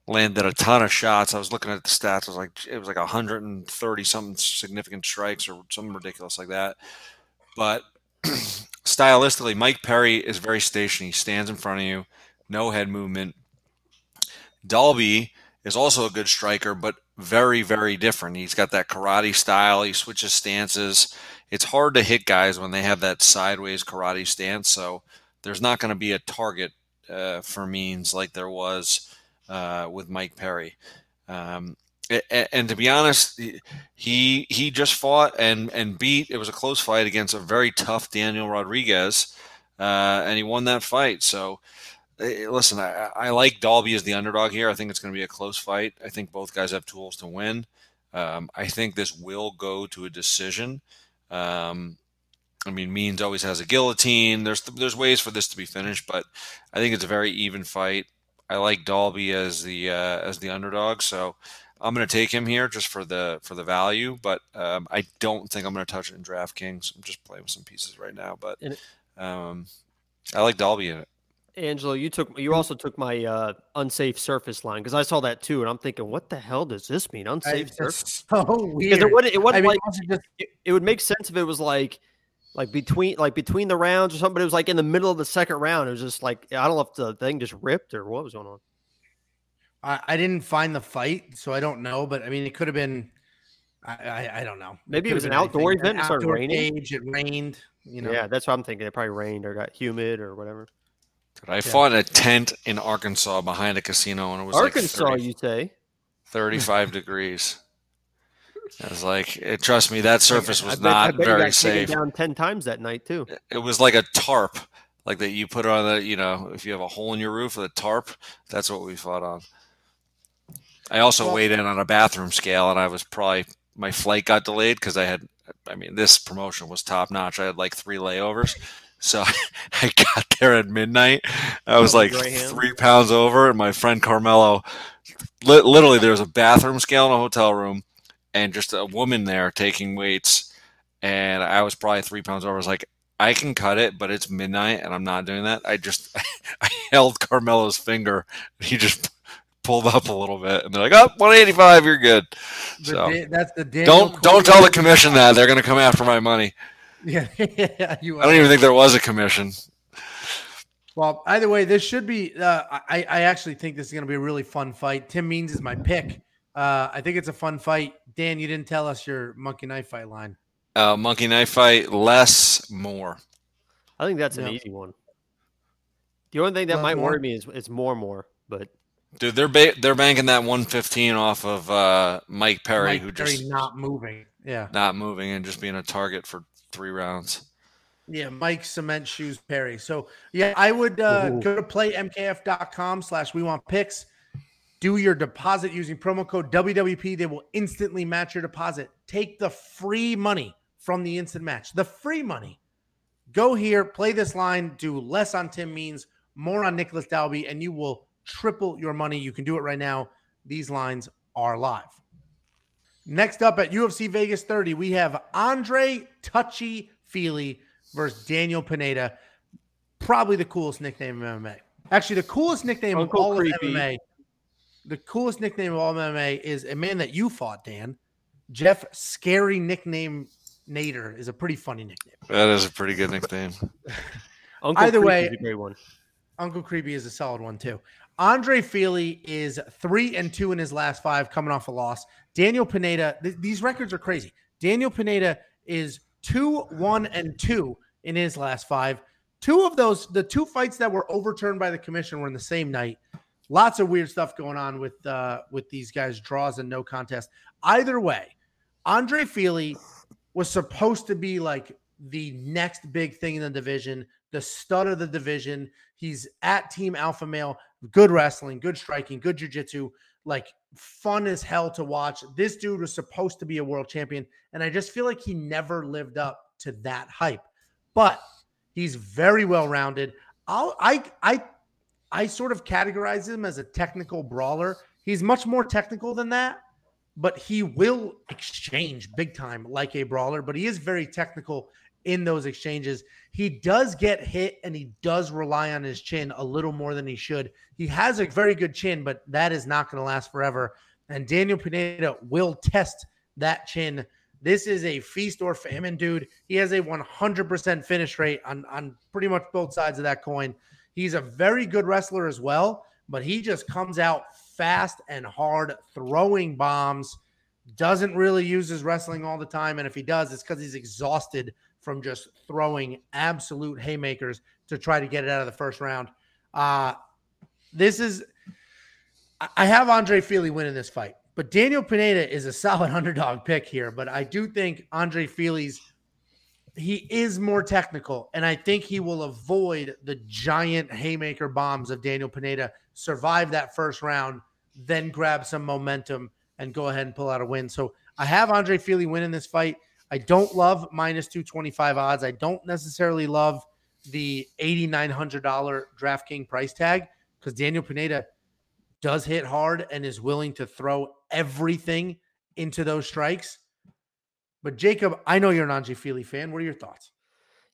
Landed a ton of shots. I was looking at the stats. I was like, it was like one hundred thirty-something significant strikes or something ridiculous like that. But stylistically, Mike Perry is very stationary. He stands in front of you. No head movement. Dalby is also a good striker, but very, very different. He's got that karate style. He switches stances. It's hard to hit guys when they have that sideways karate stance, so there's not going to be a target uh, for Means like there was uh, with Mike Perry. Um, and, and to be honest, he he just fought and, and beat. It was a close fight against a very tough Daniel Rodriguez, uh, and he won that fight. So, listen, I, I like Dalby as the underdog here. I think it's going to be a close fight. I think both guys have tools to win. Um, I think this will go to a decision. Um, I mean, Means always has a guillotine. There's there's ways for this to be finished, but I think it's a very even fight. I like Dalby as the uh, as the underdog, so I'm going to take him here just for the for the value. But um, I don't think I'm going to touch it in DraftKings. I'm just playing with some pieces right now, but um, I like Dalby in it. Angelo, you took you also took my uh, unsafe surface line because I saw that too, and I'm thinking, what the hell does this mean? Unsafe I, surface? So weird. It would it would I mean, like it, just... it, it would make sense if it was like like between like between the rounds or something. But it was like in the middle of the second round. It was just like I don't know if the thing just ripped or what was going on. I, I didn't find the fight, so I don't know. But I mean, it could have been. I, I I don't know. Maybe it, it was an outdoor anything. event. It started raining. Cage, it rained. You know. Yeah, that's what I'm thinking. It probably rained or got humid or whatever. Dude, I yeah. fought in a tent in Arkansas behind a casino, and it was Arkansas, like thirty, you say, thirty-five degrees. I was like, it, trust me, that surface was I bet, not I bet very you got safe. Taken down ten times that night too. It was like a tarp, like that you put on the, you know, if you have a hole in your roof with a tarp. That's what we fought on. I also well, weighed in on a bathroom scale, and I was probably my flight got delayed because I had. I mean, this promotion was top notch. I had like three layovers. So I got there at midnight. I was like three pounds over, and my friend Carmelo, li- literally there was a bathroom scale in a hotel room and just a woman there taking weights, and I was probably three pounds over. I was like, I can cut it, but it's midnight, and I'm not doing that. I just I held Carmelo's finger. He just pulled up a little bit, and they're like, oh, one eighty-five, you're good. So, da- that's the don't, don't tell the commission that. They're going to come after my money. Yeah, yeah you I don't even think there was a commission. Well, either way, this should be uh, – I, I actually think this is going to be a really fun fight. Tim Means is my pick. Uh, I think it's a fun fight. Dan, you didn't tell us your Monkey Knife Fight line. Uh, monkey Knife Fight, less, more. I think that's yeah. an easy one. The only thing that less might more. worry me is it's more, more. But dude, they're ba- they're banking that one fifteen off of uh, Mike Perry. Mike who Perry just not moving. Yeah, not moving and just being a target for – three rounds. Yeah, Mike Cement Shoes Perry. So, yeah, I would uh, go to playmkf.com slash we want picks. Do your deposit using promo code W W P. They will instantly match your deposit. Take the free money from the instant match. The free money. Go here, play this line, do less on Tim Means, more on Nicholas Dalby, and you will triple your money. You can do it right now. These lines are live. Next up at U F C Vegas thirty, we have Andre Touchy Fili versus Daniel Pineda. Probably the coolest nickname in M M A. Actually, the coolest nickname Uncle of all creepy. of M M A. The coolest nickname of all of M M A is a man that you fought, Dan. Jeff Scary Nickname Nader is a pretty funny nickname. That is a pretty good nickname. Uncle Either Creepy way, is a great one. Uncle Creepy is a solid one too. Andre Fili is three and two in his last five, coming off a loss. Daniel Pineda, th- these records are crazy. Daniel Pineda is two, one, and two in his last five. Two of those, the two fights that were overturned by the commission were in the same night. Lots of weird stuff going on with uh, with these guys' draws and no contest. Either way, Andre Fili was supposed to be like the next big thing in the division, the stud of the division. He's at Team Alpha Male. Good wrestling, good striking, good jiu-jitsu, like fun as hell to watch. This dude was supposed to be a world champion, and I just feel like he never lived up to that hype. But he's very well-rounded. I'll, I I I sort of categorize him as a technical brawler. He's much more technical than that, but he will exchange big time like a brawler, but he is very technical in those exchanges. He does get hit and he does rely on his chin a little more than he should. He has a very good chin, but that is not going to last forever. And Daniel Pineda will test that chin. This is a feast or famine, dude. He has a one hundred percent finish rate on, on pretty much both sides of that coin. He's a very good wrestler as well, but he just comes out fast and hard, throwing bombs, doesn't really use his wrestling all the time. And if he does, it's because he's exhausted from just throwing absolute haymakers to try to get it out of the first round. Uh, this is, I have Andre Fili winning this fight. But Daniel Pineda is a solid underdog pick here. But I do think Andre Fili's, he is more technical. And I think he will avoid the giant haymaker bombs of Daniel Pineda, survive that first round, then grab some momentum and go ahead and pull out a win. So I have Andre Fili winning this fight. I don't love minus two twenty-five odds. I don't necessarily love the eighty-nine hundred dollars DraftKings price tag because Daniel Pineda does hit hard and is willing to throw everything into those strikes. But Jacob, I know you're an Andre Fili fan. What are your thoughts?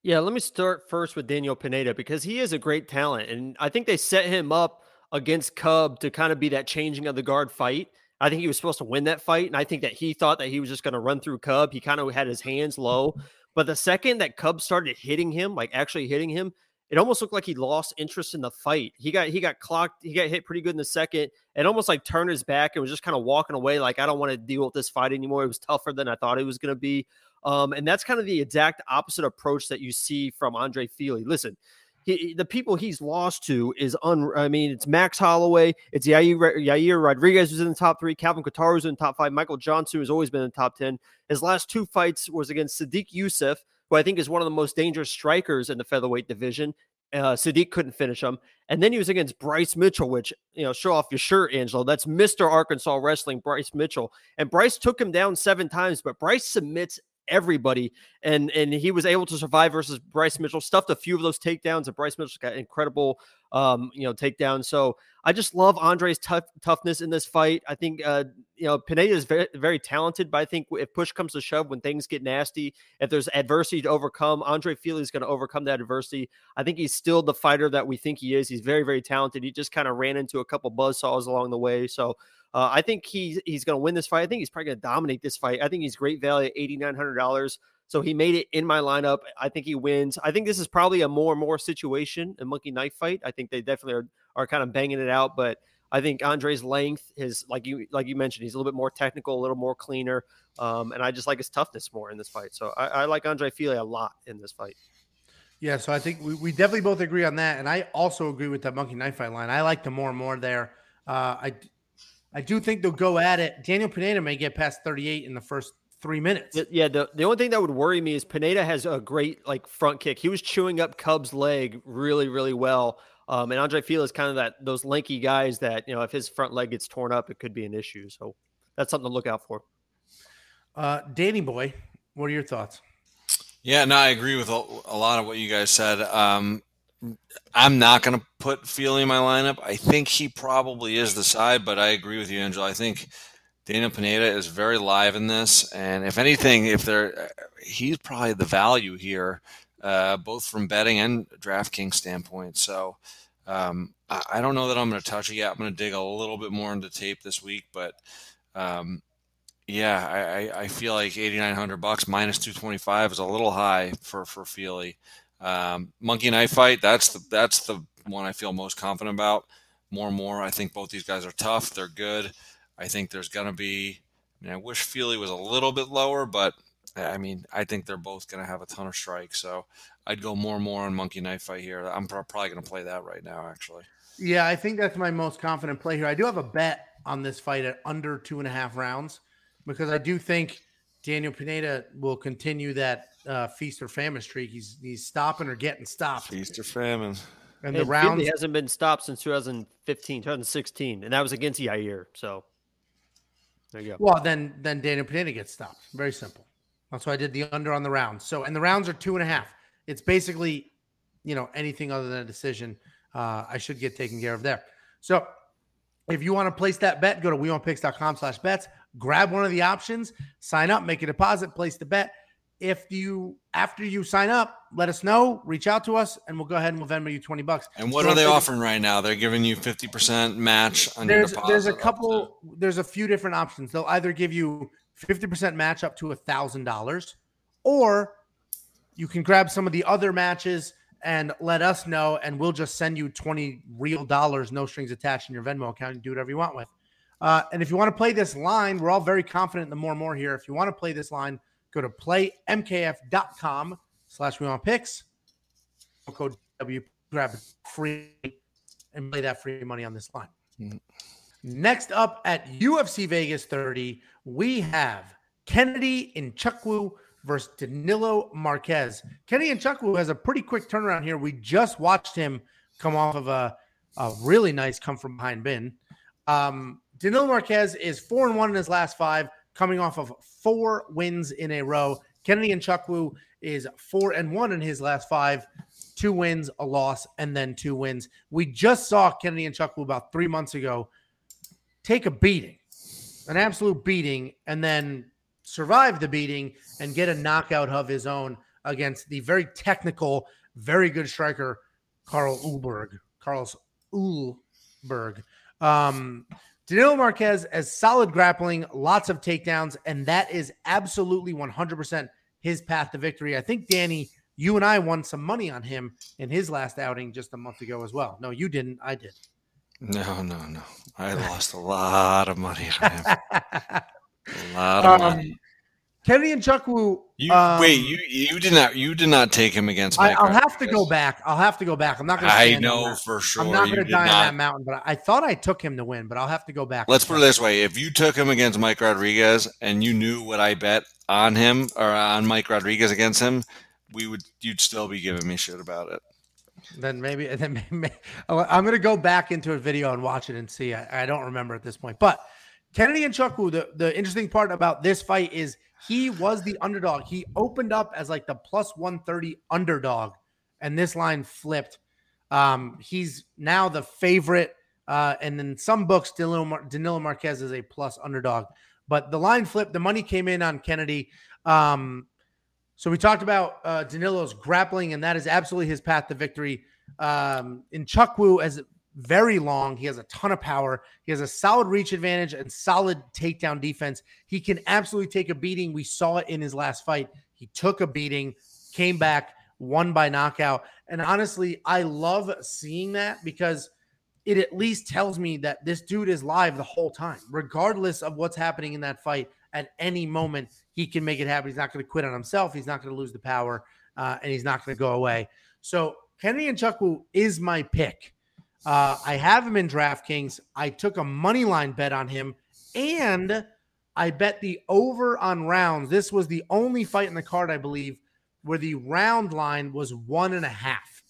Yeah, let me start first with Daniel Pineda because he is a great talent. And I think they set him up against Cub to kind of be that changing of the guard fight. I think he was supposed to win that fight. And I think that he thought that he was just going to run through Cub. He kind of had his hands low. But the second that Cub started hitting him, like actually hitting him, it almost looked like he lost interest in the fight. He got he got clocked. He got hit pretty good in the second and almost like turned his back and was just kind of walking away like, I don't want to deal with this fight anymore. It was tougher than I thought it was going to be. Um, and that's kind of the exact opposite approach that you see from Andre Fili. Listen, he, the people he's lost to is, un. I mean, it's Max Holloway. It's Yair, Yair Rodriguez who's in the top three. Calvin Kattar was in the top five. Michael Johnson has always been in the top ten. His last two fights was against Sadiq Youssef, who I think is one of the most dangerous strikers in the featherweight division. Uh, Sadiq couldn't finish him. And then he was against Bryce Mitchell, which, you know, show off your shirt, Angelo. That's Mister Arkansas Wrestling, Bryce Mitchell. And Bryce took him down seven times, but Bryce submits everybody. And, and he was able to survive versus Bryce Mitchell, stuffed a few of those takedowns. And Bryce Mitchell got incredible, um, you know, takedowns. So I just love Andre's tough, toughness in this fight. I think, uh, you know, Pineda is very, very talented, but I think if push comes to shove, when things get nasty, if there's adversity to overcome, Andre Fili is going to overcome that adversity. I think he's still the fighter that we think he is. He's very, very talented. He just kind of ran into a couple buzzsaws along the way. So uh, I think he's, he's going to win this fight. I think he's probably going to dominate this fight. I think he's great value at eighty-nine hundred dollars. So he made it in my lineup. I think he wins. I think this is probably a more and more situation, a monkey knife fight. I think they definitely are, are kind of banging it out, but I think Andre's length is, like you like you mentioned, he's a little bit more technical, a little more cleaner, um, and I just like his toughness more in this fight. So I, I like Andre Fili a lot in this fight. Yeah, so I think we, we definitely both agree on that, and I also agree with that monkey knife fight line. I like the more and more there. Uh, I, I do think they'll go at it. Daniel Pineda may get past thirty-eight in the first three minutes. Yeah, the, the only thing that would worry me is Pineda has a great like front kick. He was chewing up Cub's leg really, really well. Um, and Andre Fili is kind of that those lanky guys that, you know, if his front leg gets torn up, it could be an issue. So that's something to look out for. Uh, Danny Boy, what are your thoughts? Yeah, no, I agree with a, a lot of what you guys said. Um, I'm not going to put Fili in my lineup. I think he probably is the side, but I agree with you, Angela. I think Daniel Pineda is very live in this. And if anything, if they're, he's probably the value here, uh, both from betting and DraftKings standpoint. So um, I, I don't know that I'm going to touch it yet. I'm going to dig a little bit more into tape this week, but um, yeah, I, I feel like eighty-nine hundred bucks minus two twenty-five is a little high for, for Fili. Um, monkey knife fight. That's the, that's the one I feel most confident about more and more. I think both these guys are tough. They're good. I think there's going to be, I mean, I wish Fili was a little bit lower, but I mean, I think they're both going to have a ton of strikes. So I'd go more and more on monkey knife fight here. I'm probably going to play that right now, actually. Yeah, I think that's my most confident play here. I do have a bet on this fight at under two and a half rounds because I do think Daniel Pineda will continue that uh, feast or famine streak. He's he's stopping or getting stopped. Feast or famine. And hey, the round hasn't been stopped since two thousand fifteen, two thousand sixteen, and that was against Yair. So there you go. Well, then then Daniel Pineda gets stopped. Very simple. That's why I did the under on the rounds. So, and the rounds are two and a half. It's basically, you know, anything other than a decision. uh, I should get taken care of there. So if you want to place that bet, go to we want picks dot com slash bets, grab one of the options, sign up, make a deposit, place the bet. If you, after you sign up, let us know, reach out to us, and we'll go ahead and we'll Venmo you twenty bucks. And what so are they offering right now? They're giving you fifty percent match on there's, your deposit. There's a couple, there's a few different options. They'll either give you fifty percent match up to one thousand dollars, or you can grab some of the other matches and let us know, and we'll just send you twenty real dollars, no strings attached, in your Venmo account. You do whatever you want with. Uh, and if you want to play this line, we're all very confident in the more and more here. If you want to play this line, go to play M K F dot com slash we want picks. Code W, grab free and play that free money on this line. Mm-hmm. Next up at U F C Vegas thirty, we have Kennedy Nzechukwu versus Danilo Marquez. Kennedy Nzechukwu has a pretty quick turnaround here. We just watched him come off of a, a really nice come from behind win. Um, Danilo Marquez is four and one in his last five, coming off of four wins in a row. Kennedy Nzechukwu is four and one in his last five, two wins, a loss, and then two wins. We just saw Kennedy Nzechukwu about three months ago take a beating, an absolute beating, and then survive the beating and get a knockout of his own against the very technical, very good striker, Carl Ulberg. Carlos Ulberg. Um, Danilo Marquez has solid grappling, lots of takedowns, and that is absolutely one hundred percent his path to victory. I think, Danny, you and I won some money on him in his last outing just a month ago as well. No, you didn't. I did. No, no, no. I lost a lot of money on him. A lot of um, money. Kennedy Nzechukwu. You, um, wait, you you did not you did not take him against Mike. I, I'll have to go back. I'll have to go back. I'm not going to. I know for sure. I'm not going to die on that mountain. But I thought I took him to win. But I'll have to go back. Let's put it this way: if you took him against Mike Rodriguez and you knew what I bet on him or on Mike Rodriguez against him, we would you'd still be giving me shit about it. Then maybe then maybe, I'm going to go back into a video and watch it and see. I, I don't remember at this point, but. Kennedy Nzechukwu, the, the interesting part about this fight is he was the underdog. He opened up as like the plus one thirty underdog, and this line flipped. Um, he's now the favorite, uh, and in some books, Danilo, Mar- Danilo Marquez is a plus underdog. But the line flipped. The money came in on Kennedy. Um, so we talked about uh, Danilo's grappling, and that is absolutely his path to victory. Um, Nzechukwu as very long. He has a ton of power. He has a solid reach advantage and solid takedown defense. He can absolutely take a beating. We saw it in his last fight. He took a beating, came back, won by knockout. And honestly, I love seeing that because it at least tells me that this dude is live the whole time. Regardless of what's happening in that fight, at any moment, he can make it happen. He's not going to quit on himself. He's not going to lose the power, uh, and he's not going to go away. So Kennedy Nzechukwu is my pick. Uh, I have him in DraftKings. I took a money line bet on him, and I bet the over on rounds. This was the only fight in the card, I believe, where the round line was one and a half.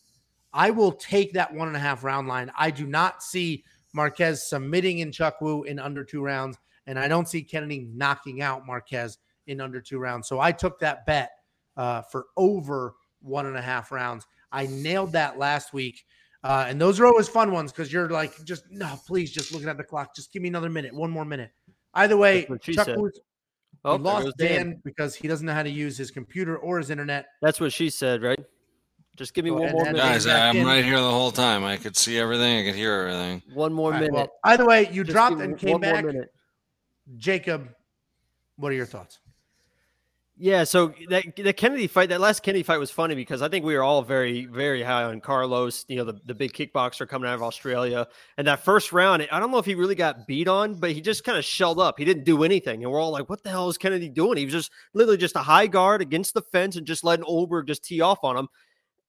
I will take that one and a half round line. I do not see Marquez submitting Nzechukwu in under two rounds, and I don't see Kennedy knocking out Marquez in under two rounds. So I took that bet uh, for over one and a half rounds. I nailed that last week. Uh, and those are always fun ones because you're like, just no, please, just looking at the clock. Just give me another minute, one more minute. Either way, Chuck Woods, oh, we lost Dan, Dan because he doesn't know how to use his computer or his internet. That's what she said, right? Just give me one more minute. Guys, I'm right here the whole time. I could see everything. I could hear everything. One more minute. Well, either way, you dropped and came back. Jacob, what are your thoughts? Yeah, so that the Kennedy fight, that last Kennedy fight was funny because I think we were all very, very high on Carlos, you know, the, the big kickboxer coming out of Australia. And that first round, I don't know if he really got beat on, but he just kind of shelled up. He didn't do anything. And we're all like, what the hell is Kennedy doing? He was just literally just a high guard against the fence and just letting Olberg just tee off on him.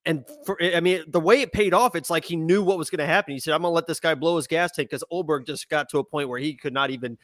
And for, I mean, the way it paid off, it's like he knew what was going to happen. He said, I'm going to let this guy blow his gas tank because Olberg just got to a point where he could not even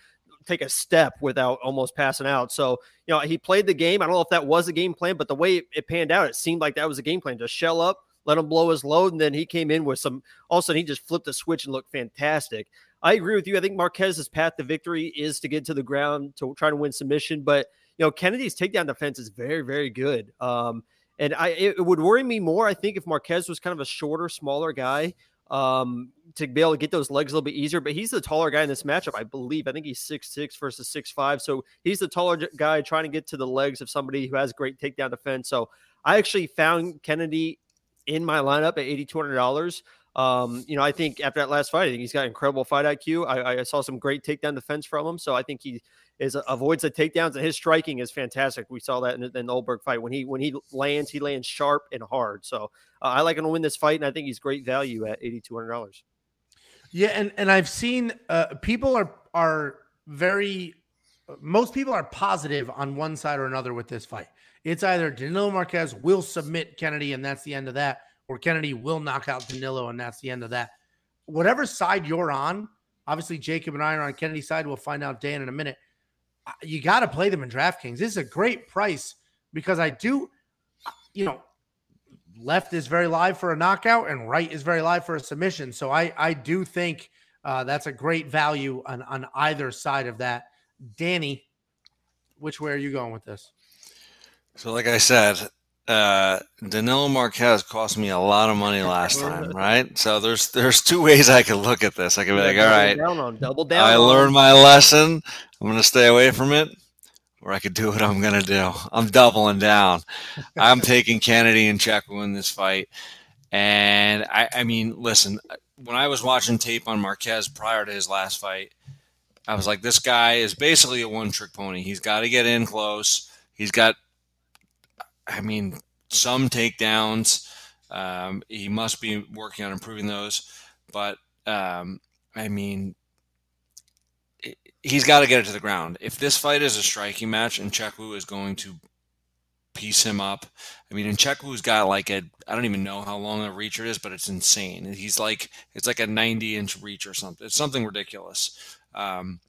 take a step without almost passing out. So, you know, he played the game. I don't know if that was a game plan, but the way it, it panned out, it seemed like that was a game plan. Just shell up, let him blow his load. And then he came in with some, all of a sudden he just flipped the switch and looked fantastic. I agree with you. I think Marquez's path to victory is to get to the ground to try to win submission. But, you know, Kennedy's takedown defense is very, very good. Um, and I, it, it would worry me more, I think, if Marquez was kind of a shorter, smaller guy. um, to be able to get those legs a little bit easier. But he's the taller guy in this matchup, I believe. I think he's six six versus six five. So he's the taller guy trying to get to the legs of somebody who has great takedown defense. So I actually found Kennedy in my lineup at eight thousand two hundred dollars. Um, you know, I think after that last fight, I think he's got incredible fight I Q. I, I saw some great takedown defense from him. So I think he is avoids the takedowns, and his striking is fantastic. We saw that in, in the Olberg fight. When he, when he lands, he lands sharp and hard. So uh, I like him to win this fight. And I think he's great value at eight thousand two hundred dollars. Yeah. And, and I've seen, uh, people are, are very, most people are positive on one side or another with this fight. It's either Danilo Marquez will submit Kennedy, and that's the end of that, or Kennedy will knock out Danilo, and that's the end of that. Whatever side you're on, obviously Jacob and I are on Kennedy's side. We'll find out Dan in a minute. You got to play them in DraftKings. This is a great price because I do, you know, left is very live for a knockout and right is very live for a submission. So I, I do think uh, that's a great value on, on either side of that. Danny, which way are you going with this? So like I said, Uh, Danilo Marquez cost me a lot of money last time, right? So there's there's two ways I could look at this. I could be like, all right, down on, double down I learned my lesson. I'm going to stay away from it. Or I could do what I'm going to do. I'm doubling down. I'm taking Kennedy and Nzechukwu in this fight. And, I, I mean, listen, when I was watching tape on Marquez prior to his last fight, I was like, this guy is basically a one-trick pony. He's got to get in close. He's got I mean, some takedowns. Um, he must be working on improving those. But, um, I mean, it, he's got to get it to the ground. If this fight is a striking match, and Nzechukwu is going to piece him up. I mean, and Nzechukwu's got like a, I don't even know how long a reach it is, but it's insane. He's like, it's like a ninety-inch reach or something. It's something ridiculous. Um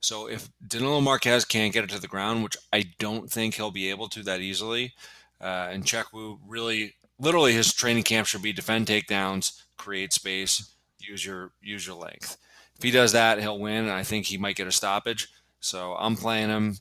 So if Danilo Marquez can't get it to the ground, which I don't think he'll be able to that easily, uh, and Nzechukwu really, literally his training camp should be defend takedowns, create space, use your use your length. If he does that, he'll win, and I think he might get a stoppage. So I'm playing him.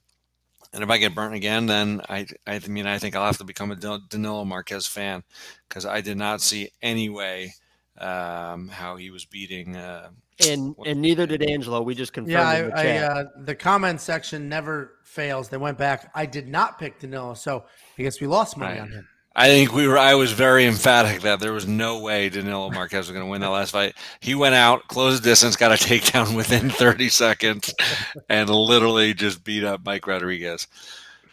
And if I get burnt again, then I, I mean, I think I'll have to become a Danilo Marquez fan because I did not see any way um, how he was beating uh, – And and neither did Angelo. We just confirmed yeah, I, in the chat. I, uh, the comment section never fails. They went back. I did not pick Danilo, so I guess we lost money I, on him. I think we were. I was very emphatic that there was no way Danilo Marquez was going to win that last fight. He went out, closed the distance, got a takedown within thirty seconds, and literally just beat up Mike Rodriguez.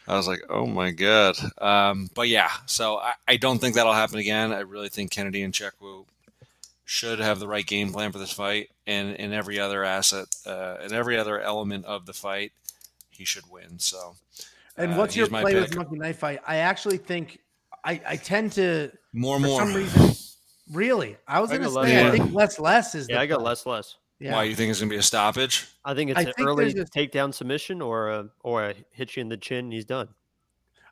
I was like, oh my god. Um, but yeah, so I, I don't think that'll happen again. I really think Kennedy and Nzechukwu should have the right game plan for this fight, and in every other asset, uh, in every other element of the fight, he should win. So, and what's uh, your play with Monkey Knife Fight? I actually think I, I tend to more for more. Some reason, really, I was going to say yeah. I think less less is. Yeah, the I got less less. Yeah. Why you think it's going to be a stoppage? I think it's I an think early a, takedown submission or a, or a hit you in the chin. He's done.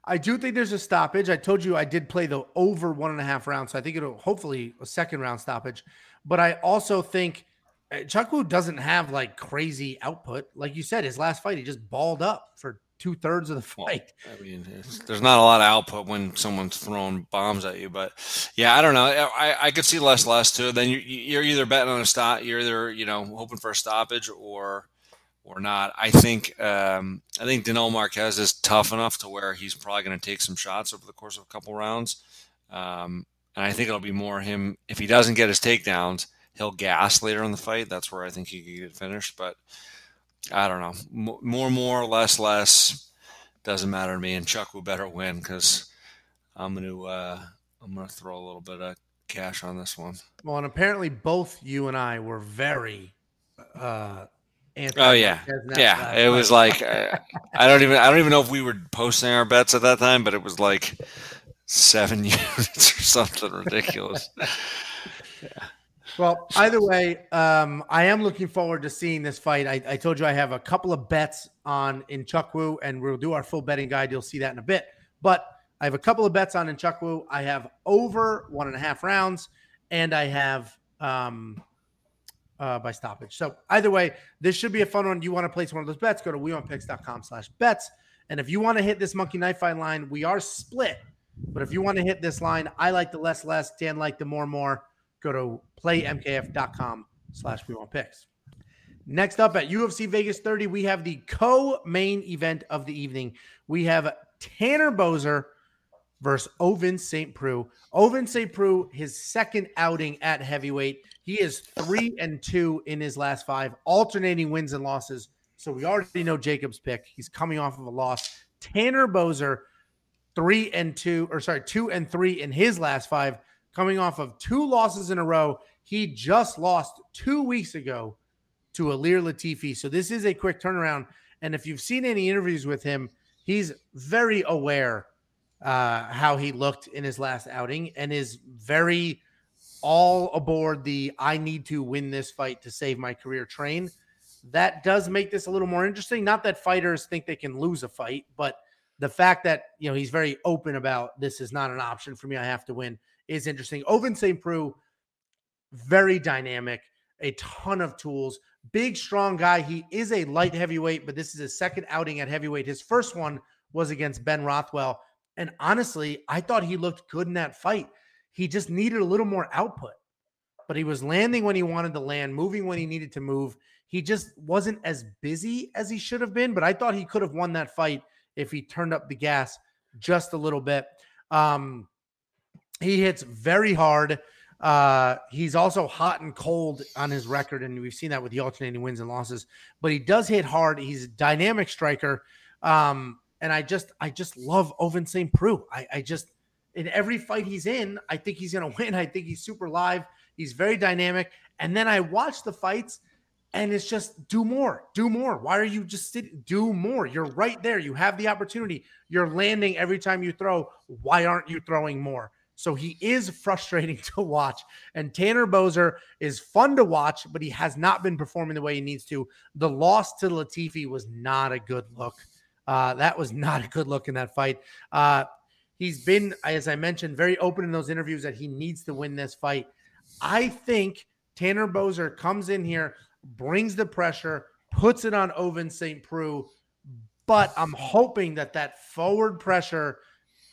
I do think there's a stoppage. I told you I did play the over one and a half rounds, so I think it'll hopefully a second round stoppage. But I also think Nzechukwu doesn't have like crazy output. Like you said, his last fight, he just balled up for two thirds of the fight. Well, I mean, there's not a lot of output when someone's throwing bombs at you. But yeah, I don't know. I, I could see less, less too. Then you, you're either betting on a stop, you're either you know hoping for a stoppage or. Or not. I think um, I think Danilo Marquez is tough enough to where he's probably going to take some shots over the course of a couple rounds, um, and I think it'll be more him. If he doesn't get his takedowns, he'll gas later in the fight. That's where I think he could get finished. But I don't know. M- more, more, less, less doesn't matter to me. And Nzechukwu better win because I'm going to uh, I'm going to throw a little bit of cash on this one. Well, and apparently both you and I were very. Uh, Anthony oh yeah, yeah. It was like uh, I don't even I don't even know if we were posting our bets at that time, but it was like seven units or something ridiculous. Yeah. Well, either way, um, I am looking forward to seeing this fight. I, I told you I have a couple of bets on Nzechukwu, and we'll do our full betting guide. You'll see that in a bit. But I have a couple of bets on Nzechukwu. I have over one and a half rounds, and I have. Um, Uh, by stoppage. So either way, this should be a fun one. You want to place one of those bets, go to we want picks dot com slash bets. And if you want to hit this Monkey Knife Fight line, we are split. But if you want to hit this line, I like the less less, Dan like the more more. Go to playmkf.com slash we want picks. Next up at U F C Vegas thirty, we have the co-main event of the evening. We have Tanner Boser versus Ovince Saint Preux. Ovince Saint Preux, his second outing at heavyweight. He is three and two in his last five, alternating wins and losses. So we already know Jacob's pick. He's coming off of a loss. Tanner Boser, three and two, or sorry, two and three in his last five, coming off of two losses in a row. He just lost two weeks ago to Alir Latifi. So this is a quick turnaround. And if you've seen any interviews with him, he's very aware uh, how he looked in his last outing and is very all aboard the I need to win this fight to save my career train. That does make this a little more interesting. Not that fighters think they can lose a fight, but the fact that, you know, he's very open about this is not an option for me, I have to win, is interesting. Ovince Saint Preux, very dynamic, a ton of tools, big, strong guy. He is a light heavyweight, but this is his second outing at heavyweight. His first one was against Ben Rothwell. And honestly, I thought he looked good in that fight. He just needed a little more output, but he was landing when he wanted to land, moving when he needed to move. He just wasn't as busy as he should have been, but I thought he could have won that fight if he turned up the gas just a little bit. Um, he hits very hard. Uh, he's also hot and cold on his record, and we've seen that with the alternating wins and losses, but he does hit hard. He's a dynamic striker. Um, and I just, I just love Ovince Saint Preux. I, I just, in every fight he's in, I think he's going to win. I think he's super live. He's very dynamic. And then I watch the fights, and it's just do more, do more. Why are you just sitting? Do more. You're right there. You have the opportunity. You're landing every time you throw. Why aren't you throwing more? So he is frustrating to watch. And Tanner Boser is fun to watch, but he has not been performing the way he needs to. The loss to Latifi was not a good look. Uh, that was not a good look in that fight. Uh, he's been, as I mentioned, very open in those interviews that he needs to win this fight. I think Tanner Boser comes in here, brings the pressure, puts it on Ovince Saint Preux, but I'm hoping that that forward pressure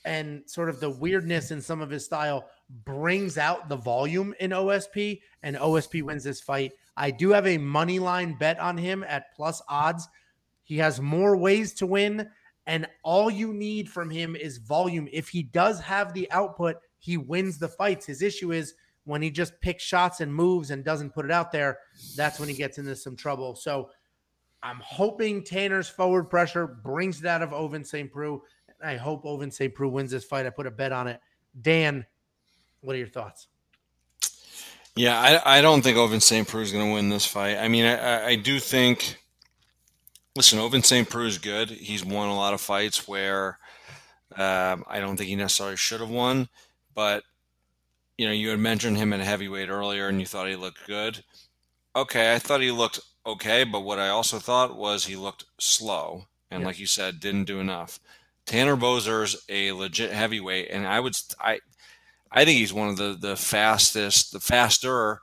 and sort of the weirdness in some of his style brings out the volume in O S P, and O S P wins this fight. I do have a money line bet on him at plus odds. He has more ways to win, and all you need from him is volume. If he does have the output, he wins the fights. His issue is when he just picks shots and moves and doesn't put it out there, that's when he gets into some trouble. So I'm hoping Tanner's forward pressure brings it out of Ovince Saint Preux. I hope Ovince Saint Preux wins this fight. I put a bet on it. Dan, what are your thoughts? Yeah, I, I don't think Ovince Saint Preux is going to win this fight. I mean, I, I do think, listen, Ovince Saint Preux is good. He's won a lot of fights where um, I don't think he necessarily should have won, but you know, you had mentioned him at heavyweight earlier and you thought he looked good. Okay, I thought he looked okay, but what I also thought was he looked slow. And yeah, like you said, didn't do enough. Tanner Boser's a legit heavyweight, and I would I I think he's one of the, the fastest, the faster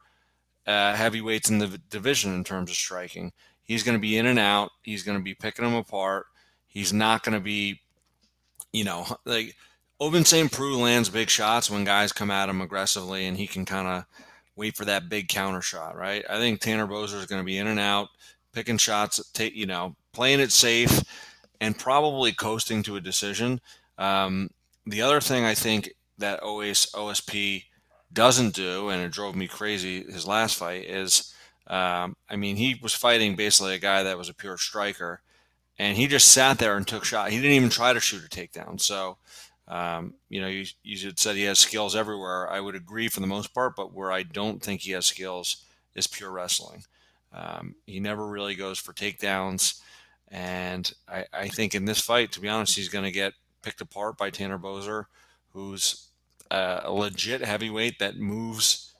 uh, heavyweights in the division in terms of striking. He's going to be in and out. He's going to be picking them apart. He's not going to be, you know, like – Ovince Saint Preux lands big shots when guys come at him aggressively, and he can kind of wait for that big counter shot, right? I think Tanner Boser is going to be in and out, picking shots, take, you know, playing it safe, and probably coasting to a decision. Um, the other thing I think that O S P doesn't do, and it drove me crazy his last fight, is, um, I mean, he was fighting basically a guy that was a pure striker, and he just sat there and took shots. He didn't even try to shoot a takedown, so... Um, you know, you, you said he has skills everywhere. I would agree for the most part, but where I don't think he has skills is pure wrestling. Um, he never really goes for takedowns. And I, I think in this fight, to be honest, he's going to get picked apart by Tanner Boser, who's uh, a legit heavyweight that moves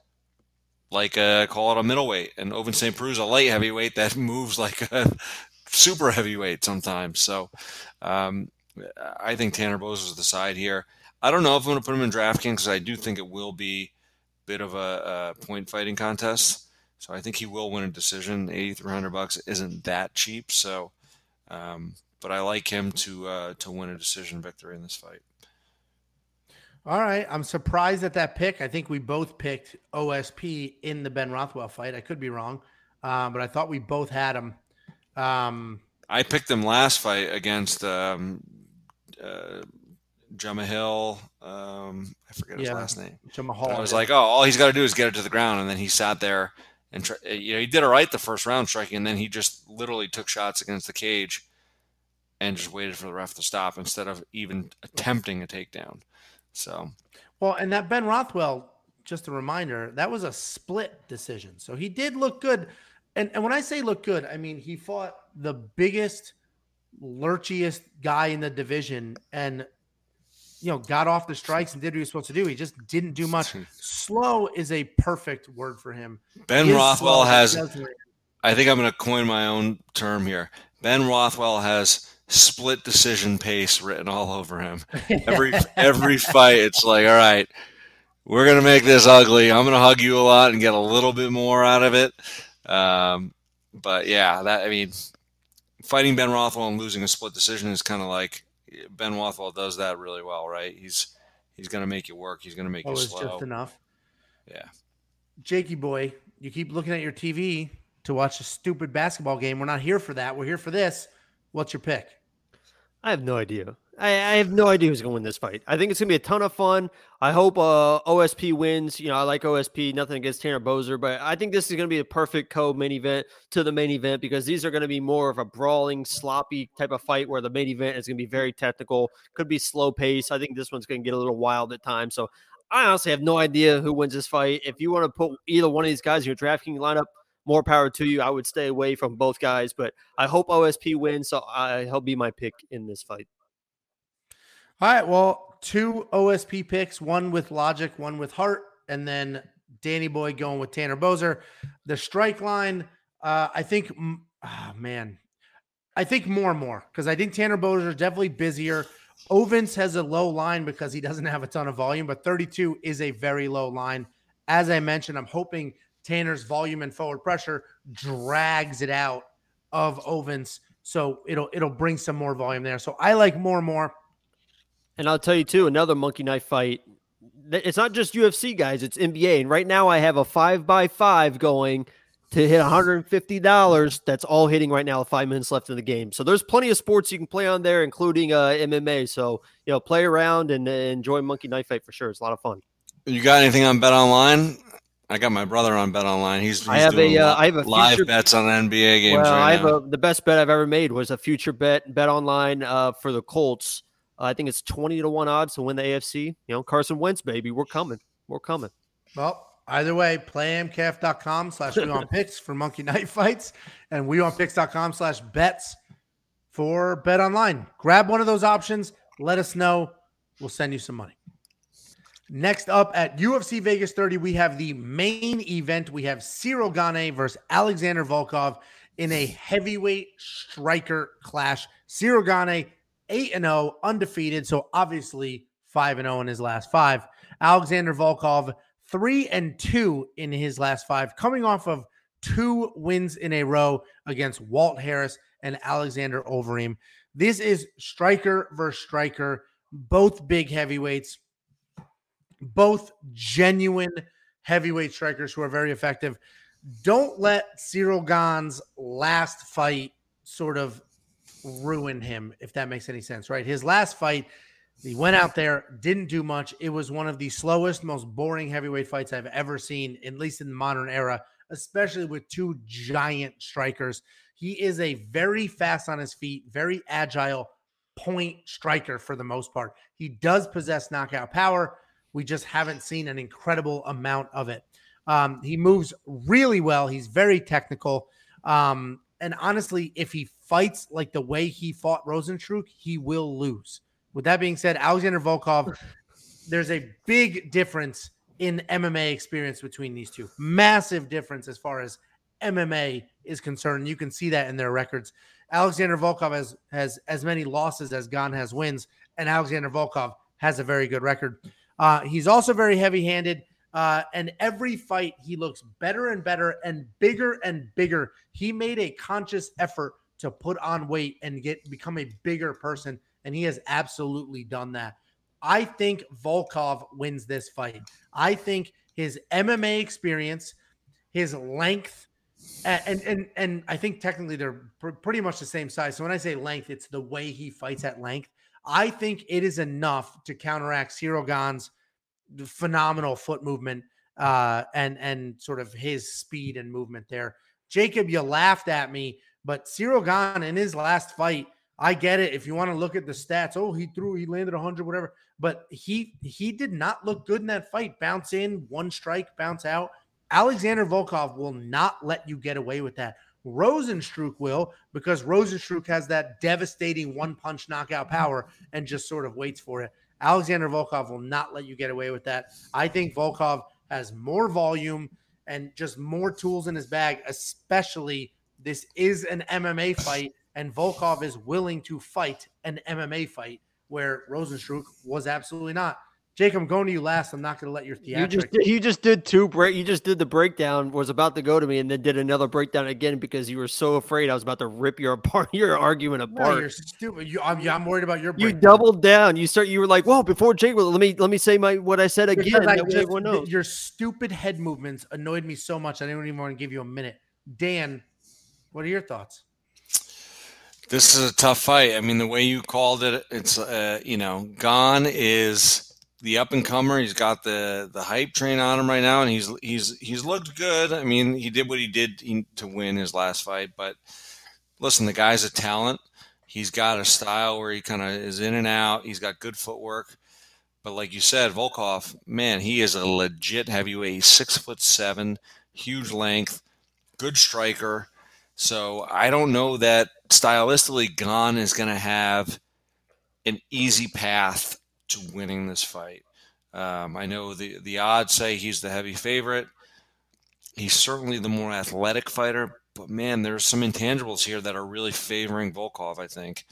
like a, call it a middleweight. And Ovince Saint Preux is a light heavyweight that moves like a super heavyweight sometimes. So, um, I think Tanner Boser is the side here. I don't know if I'm going to put him in DraftKings because I do think it will be a bit of a, a point fighting contest. So I think he will win a decision. eighty-three hundred bucks isn't that cheap. So, um, but I like him to uh, to win a decision victory in this fight. All right. I'm surprised at that pick. I think we both picked O S P in the Ben Rothwell fight. I could be wrong, uh, but I thought we both had him. Um, I picked him last fight against um, uh, Jamahil. Um, I forget his yeah, last name. Jamahil. I was like, oh, all he's got to do is get it to the ground. And then he sat there and try, you know, he did all right the first round striking. And then he just literally took shots against the cage and just waited for the ref to stop instead of even attempting a takedown. So, well, and that Ben Rothwell, just a reminder, that was a split decision. So he did look good. And and when I say look good, I mean, he fought the biggest, lurchiest guy in the division and, you know, got off the strikes and did what he was supposed to do. He just didn't do much. Slow is a perfect word for him. Ben His Rothwell has, I think I'm going to coin my own term here. Ben Rothwell has split decision pace written all over him. Every every fight, it's like, all right, we're going to make this ugly. I'm going to hug you a lot and get a little bit more out of it. Um, but, yeah, that I mean, fighting Ben Rothwell and losing a split decision is kind of like Ben Rothwell does that really well, right? He's he's going to make you work. He's going to make oh, you slow. Oh, it's just enough. Yeah. Jakey boy, you keep looking at your T V to watch a stupid basketball game. We're not here for that. We're here for this. What's your pick? I have no idea. I, I have no idea who's going to win this fight. I think it's going to be a ton of fun. I hope uh, O S P wins. You know, I like O S P. Nothing against Tanner Boser, but I think this is going to be a perfect co-main event to the main event because these are going to be more of a brawling, sloppy type of fight where the main event is going to be very technical, could be slow pace. I think this one's going to get a little wild at times. So I honestly have no idea who wins this fight. If you want to put either one of these guys in your DraftKings lineup, more power to you. I would stay away from both guys, but I hope O S P wins, so I, he'll be my pick in this fight. All right, well, two O S P picks, one with logic, one with heart, and then Danny Boy going with Tanner Boser. The strike line, uh, I think, oh, man, I think more and more, because I think Tanner Boser is definitely busier. Ovince has a low line because he doesn't have a ton of volume, but thirty-two is a very low line. As I mentioned, I'm hoping Tanner's volume and forward pressure drags it out of Ovince, so it'll it'll bring some more volume there. So I like more and more. And I'll tell you, too, another monkey knife fight. It's not just U F C, guys. It's N B A. And right now I have a five by five going to hit one hundred fifty dollars. That's all hitting right now with five minutes left in the game. So there's plenty of sports you can play on there, including uh, M M A. So, you know, play around and uh, enjoy monkey knife fight for sure. It's a lot of fun. You got anything on Bet Online? I got my brother on Bet Online. He's, he's I have doing a, uh, I have a live future, bets on N B A games. Well, right I have now. A, the best bet I've ever made was a future bet, Bet Online uh, for the Colts. Uh, I think it's twenty to one odds to win the A F C. You know, Carson Wentz, baby. We're coming. We're coming. Well, either way, playamcaf.com slash We Want Picks for Monkey Knife Fights and WeWantPicks.com slash bets for Bet Online. Grab one of those options. Let us know. We'll send you some money. Next up at U F C Vegas thirty, we have the main event. We have Ciryl Gane versus Alexander Volkov in a heavyweight striker clash. Ciryl Gane, eight and oh, undefeated, so obviously five and oh in his last five. Alexander Volkov, three and two in his last five, coming off of two wins in a row against Walt Harris and Alexander Overeem. This is striker versus striker, both big heavyweights. Both genuine heavyweight strikers who are very effective. Don't let Ciryl Gane's last fight sort of ruin him, if that makes any sense, right? His last fight, he went out there, didn't do much. It was one of the slowest, most boring heavyweight fights I've ever seen, at least in the modern era, especially with two giant strikers. He is a very fast on his feet, very agile point striker for the most part. He does possess knockout power. We just haven't seen an incredible amount of it. Um, he moves really well. He's very technical. Um, and honestly, if he fights like the way he fought Rozenstruik, he will lose. With that being said, Alexander Volkov, there's a big difference in M M A experience between these two. Massive difference as far as M M A is concerned. You can see that in their records. Alexander Volkov has, has as many losses as Gane has wins, and Alexander Volkov has a very good record. Uh, he's also very heavy-handed, uh, and every fight he looks better and better and bigger and bigger. He made a conscious effort to put on weight and get become a bigger person, and he has absolutely done that. I think Volkov wins this fight. I think his M M A experience, his length, and and and I think technically they're pr- pretty much the same size. So when I say length, it's the way he fights at length. I think it is enough to counteract Ciryl Gane's phenomenal foot movement uh, and and sort of his speed and movement there. Jacob, you laughed at me, but Ciryl Gane in his last fight, I get it. If you want to look at the stats, oh, he threw, he landed one hundred, whatever. But he he did not look good in that fight. Bounce in, one strike, bounce out. Alexander Volkov will not let you get away with that. Rozenstruik will, because Rozenstruik has that devastating one-punch knockout power and just sort of waits for it. Alexander Volkov will not let you get away with that. I think Volkov has more volume and just more tools in his bag, especially this is an M M A fight, and Volkov is willing to fight an M M A fight where Rozenstruik was absolutely not. Jacob, I'm going to you last. I'm not going to let your theatrics. You just did, you just did two break. You just did the breakdown, was about to go to me, and then did another breakdown again because you were so afraid I was about to rip your apart, your argument apart. No, you're stupid. You, I'm, I'm worried about your breakdown. You doubled down. You start. You were like, "Well, before Jacob, let me let me say my what I said again." I just, knows. Your stupid head movements annoyed me so much. I didn't even want to give you a minute. Dan, what are your thoughts? This is a tough fight. I mean, the way you called it, it's uh, you know, Gane is the up and comer. He's got the, the hype train on him right now, and he's he's he's looked good. I mean, he did what he did to win his last fight. But listen, the guy's a talent. He's got a style where he kind of is in and out. He's got good footwork. But like you said, Volkov, man, he is a legit heavyweight. Six foot seven, huge length, good striker. So I don't know that stylistically Gane is going to have an easy path to winning this fight. Um, I know the, the odds say he's the heavy favorite. He's certainly the more athletic fighter, but man, there's some intangibles here that are really favoring Volkov, I think.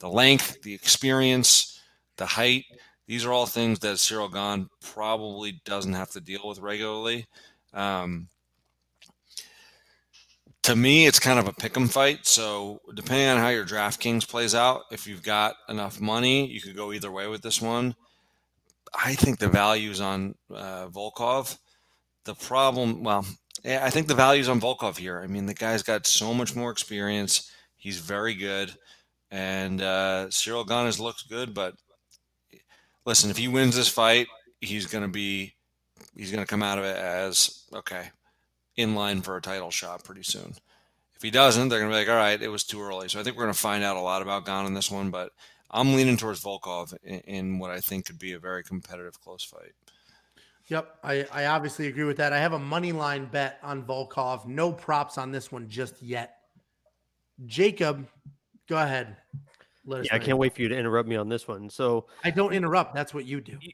The length, the experience, the height, these are all things that Ciryl Gane probably doesn't have to deal with regularly. Um, To me, it's kind of a pick'em fight. So depending on how your DraftKings plays out, if you've got enough money, you could go either way with this one. I think the value's on uh, Volkov. The problem, well, I think the value's on Volkov here. I mean, the guy's got so much more experience. He's very good. And uh, Ciryl Gane has looked good. But listen, if he wins this fight, he's going to be, he's going to come out of it as, okay, in line for a title shot pretty soon. If he doesn't, they're going to be like, all right, it was too early. So I think we're going to find out a lot about Gane in this one, but I'm leaning towards Volkov in, in what I think could be a very competitive close fight. Yep, I, I obviously agree with that. I have a money line bet on Volkov. No props on this one just yet. Jacob, go ahead. Let us yeah, know. I can't wait for you to interrupt me on this one. So I don't interrupt. That's what you do. You,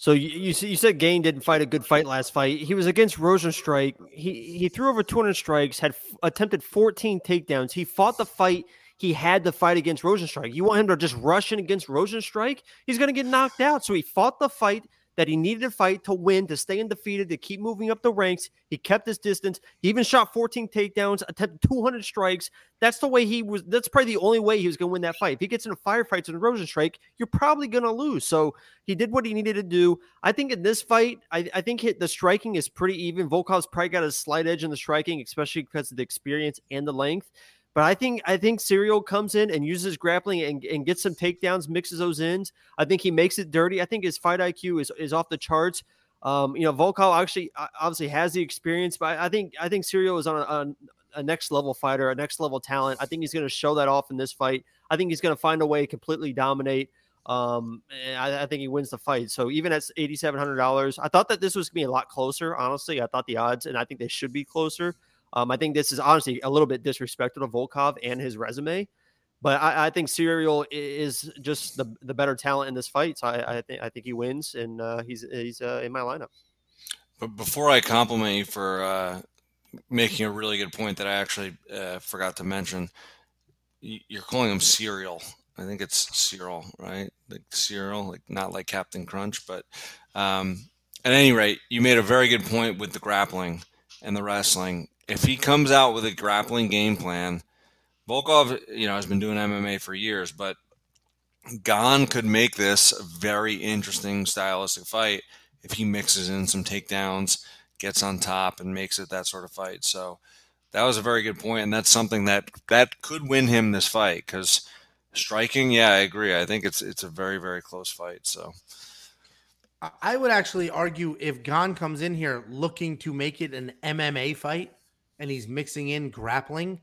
So you, you you said Gane didn't fight a good fight last fight. He was against Rozenstruik. He he threw over two hundred strikes, had f- attempted fourteen takedowns. He fought the fight he had to fight against Rozenstruik. You want him to just rush in against Rozenstruik? He's going to get knocked out. So he fought the fight that he needed to fight to win, to stay undefeated, to keep moving up the ranks. He kept his distance. He even shot fourteen takedowns, attempted two hundred strikes. That's the way he was. That's probably the only way he was going to win that fight. If he gets into firefights with Rozenstruik, you're probably going to lose. So he did what he needed to do. I think in this fight, I, I think hit the striking is pretty even. Volkov's probably got a slight edge in the striking, especially because of the experience and the length. But I think I think Ciryl comes in and uses grappling and, and gets some takedowns, mixes those ends. I think he makes it dirty. I think his fight I Q is, is off the charts. Um, you know, Volkov actually obviously has the experience, but I think I think Ciryl is on a, a, a next level fighter, a next level talent. I think he's going to show that off in this fight. I think he's going to find a way to completely dominate. Um, and I, I think he wins the fight. So even at eight thousand seven hundred dollars, I thought that this was going to be a lot closer. Honestly, I thought the odds, and I think they should be closer. Um, I think this is honestly a little bit disrespectful to Volkov and his resume, but I, I think Ciryl is just the, the better talent in this fight. So I, I think I think he wins, and uh, he's he's uh, in my lineup. But before I compliment you for uh, making a really good point that I actually uh, forgot to mention, you're calling him Ciryl. I think it's Ciryl, right? Like Ciryl, like not like Captain Crunch. But um, at any rate, you made a very good point with the grappling and the wrestling. If he comes out with a grappling game plan, Volkov, you know, has been doing M M A for years, but Gane could make this a very interesting stylistic fight if he mixes in some takedowns, gets on top, and makes it that sort of fight. So that was a very good point, and that's something that, that could win him this fight because striking, yeah, I agree. I think it's it's a very, very close fight. So I would actually argue if Gane comes in here looking to make it an M M A fight and he's mixing in grappling,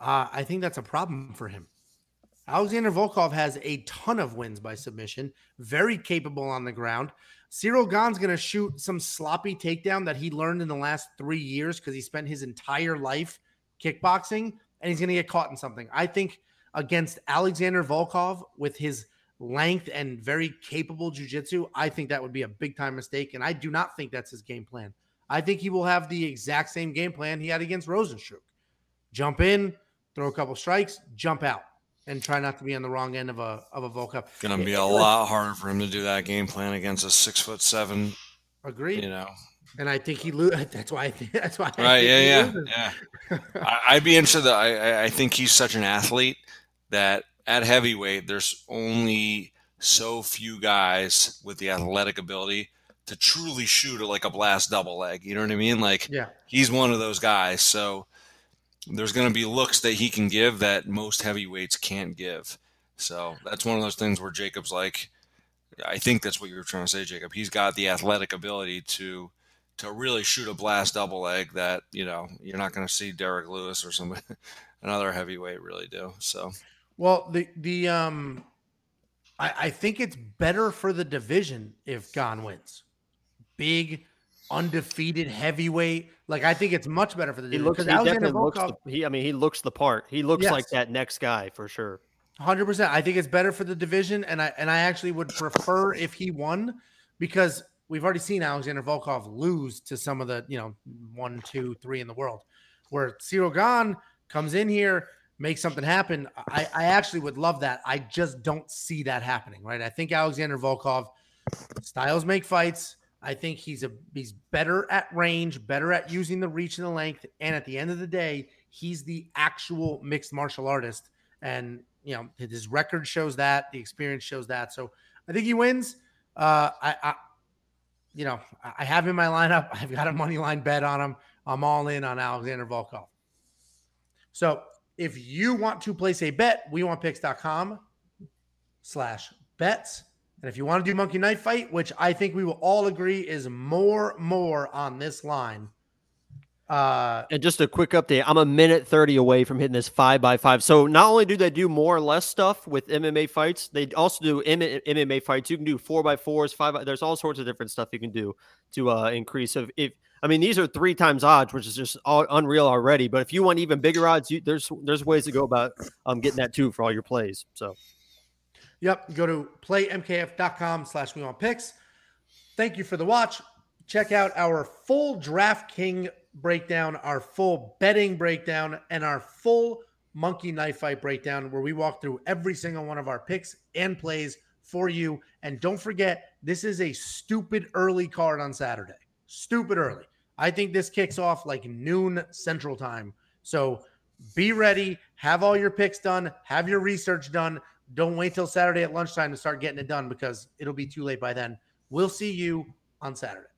uh, I think that's a problem for him. Alexander Volkov has a ton of wins by submission, very capable on the ground. Ciryl Gane's going to shoot some sloppy takedown that he learned in the last three years because he spent his entire life kickboxing, and he's going to get caught in something. I think against Alexander Volkov with his length and very capable jiu-jitsu, I think that would be a big-time mistake, and I do not think that's his game plan. I think he will have the exact same game plan he had against Rosenstruck. Jump in, throw a couple strikes, jump out, and try not to be on the wrong end of a of a Volkov. It's going to be a lot harder for him to do that game plan against a six foot seven. Agreed. You know, and I think he loses. That's why. I think, that's why. Right? I think yeah, he yeah, yeah. I, I'd be interested. That I I think he's such an athlete that at heavyweight, there's only so few guys with the athletic ability to truly shoot at like a blast double leg. You know what I mean? Like, yeah, he's one of those guys. So there's going to be looks that he can give that most heavyweights can't give. So that's one of those things where Jacob's like, I think that's what you were trying to say, Jacob. He's got the athletic ability to to really shoot a blast double leg that, you know, you're not going to see Derek Lewis or somebody, another heavyweight really do. So, well, the the um, I, I think it's better for the division if Gane wins. Big, undefeated heavyweight. Like, I think it's much better for the division. He looks, he definitely looks the, he, I mean, he looks the part. He looks yes. like that next guy for sure. one hundred percent. I think it's better for the division, and I and I actually would prefer if he won because we've already seen Alexander Volkov lose to some of the, you know, one, two, three in the world. Where Ciryl Gane comes in here, makes something happen. I, I actually would love that. I just don't see that happening, right? I think Alexander Volkov, styles make fights. I think he's a he's better at range, better at using the reach and the length, and at the end of the day, he's the actual mixed martial artist. And you know, his record shows that, the experience shows that. So I think he wins. Uh, I, I, you know, I have him in my lineup. I've got a money line bet on him. I'm all in on Alexander Volkov. So if you want to place a bet, we want picks dot com slash bets. And if you want to do Monkey Knife Fight, which I think we will all agree is more, more on this line. Uh, and just a quick update. I'm a minute thirty away from hitting this five by five. So not only do they do more or less stuff with M M A fights, they also do M- MMA fights. You can do four by fours, five. By, there's all sorts of different stuff you can do to uh, increase. So if, if I mean, these are three times odds, which is just all, unreal already. But if you want even bigger odds, you, there's there's ways to go about um, getting that too for all your plays. So. Yep, go to play m k f dot com slash we want picks. Thank you for the watch. Check out our full DraftKings breakdown, our full betting breakdown, and our full Monkey Knife Fight breakdown where we walk through every single one of our picks and plays for you. And don't forget, this is a stupid early card on Saturday. Stupid early. I think this kicks off like noon Central Time. So be ready. Have all your picks done. Have your research done. Don't wait till Saturday at lunchtime to start getting it done because it'll be too late by then. We'll see you on Saturday.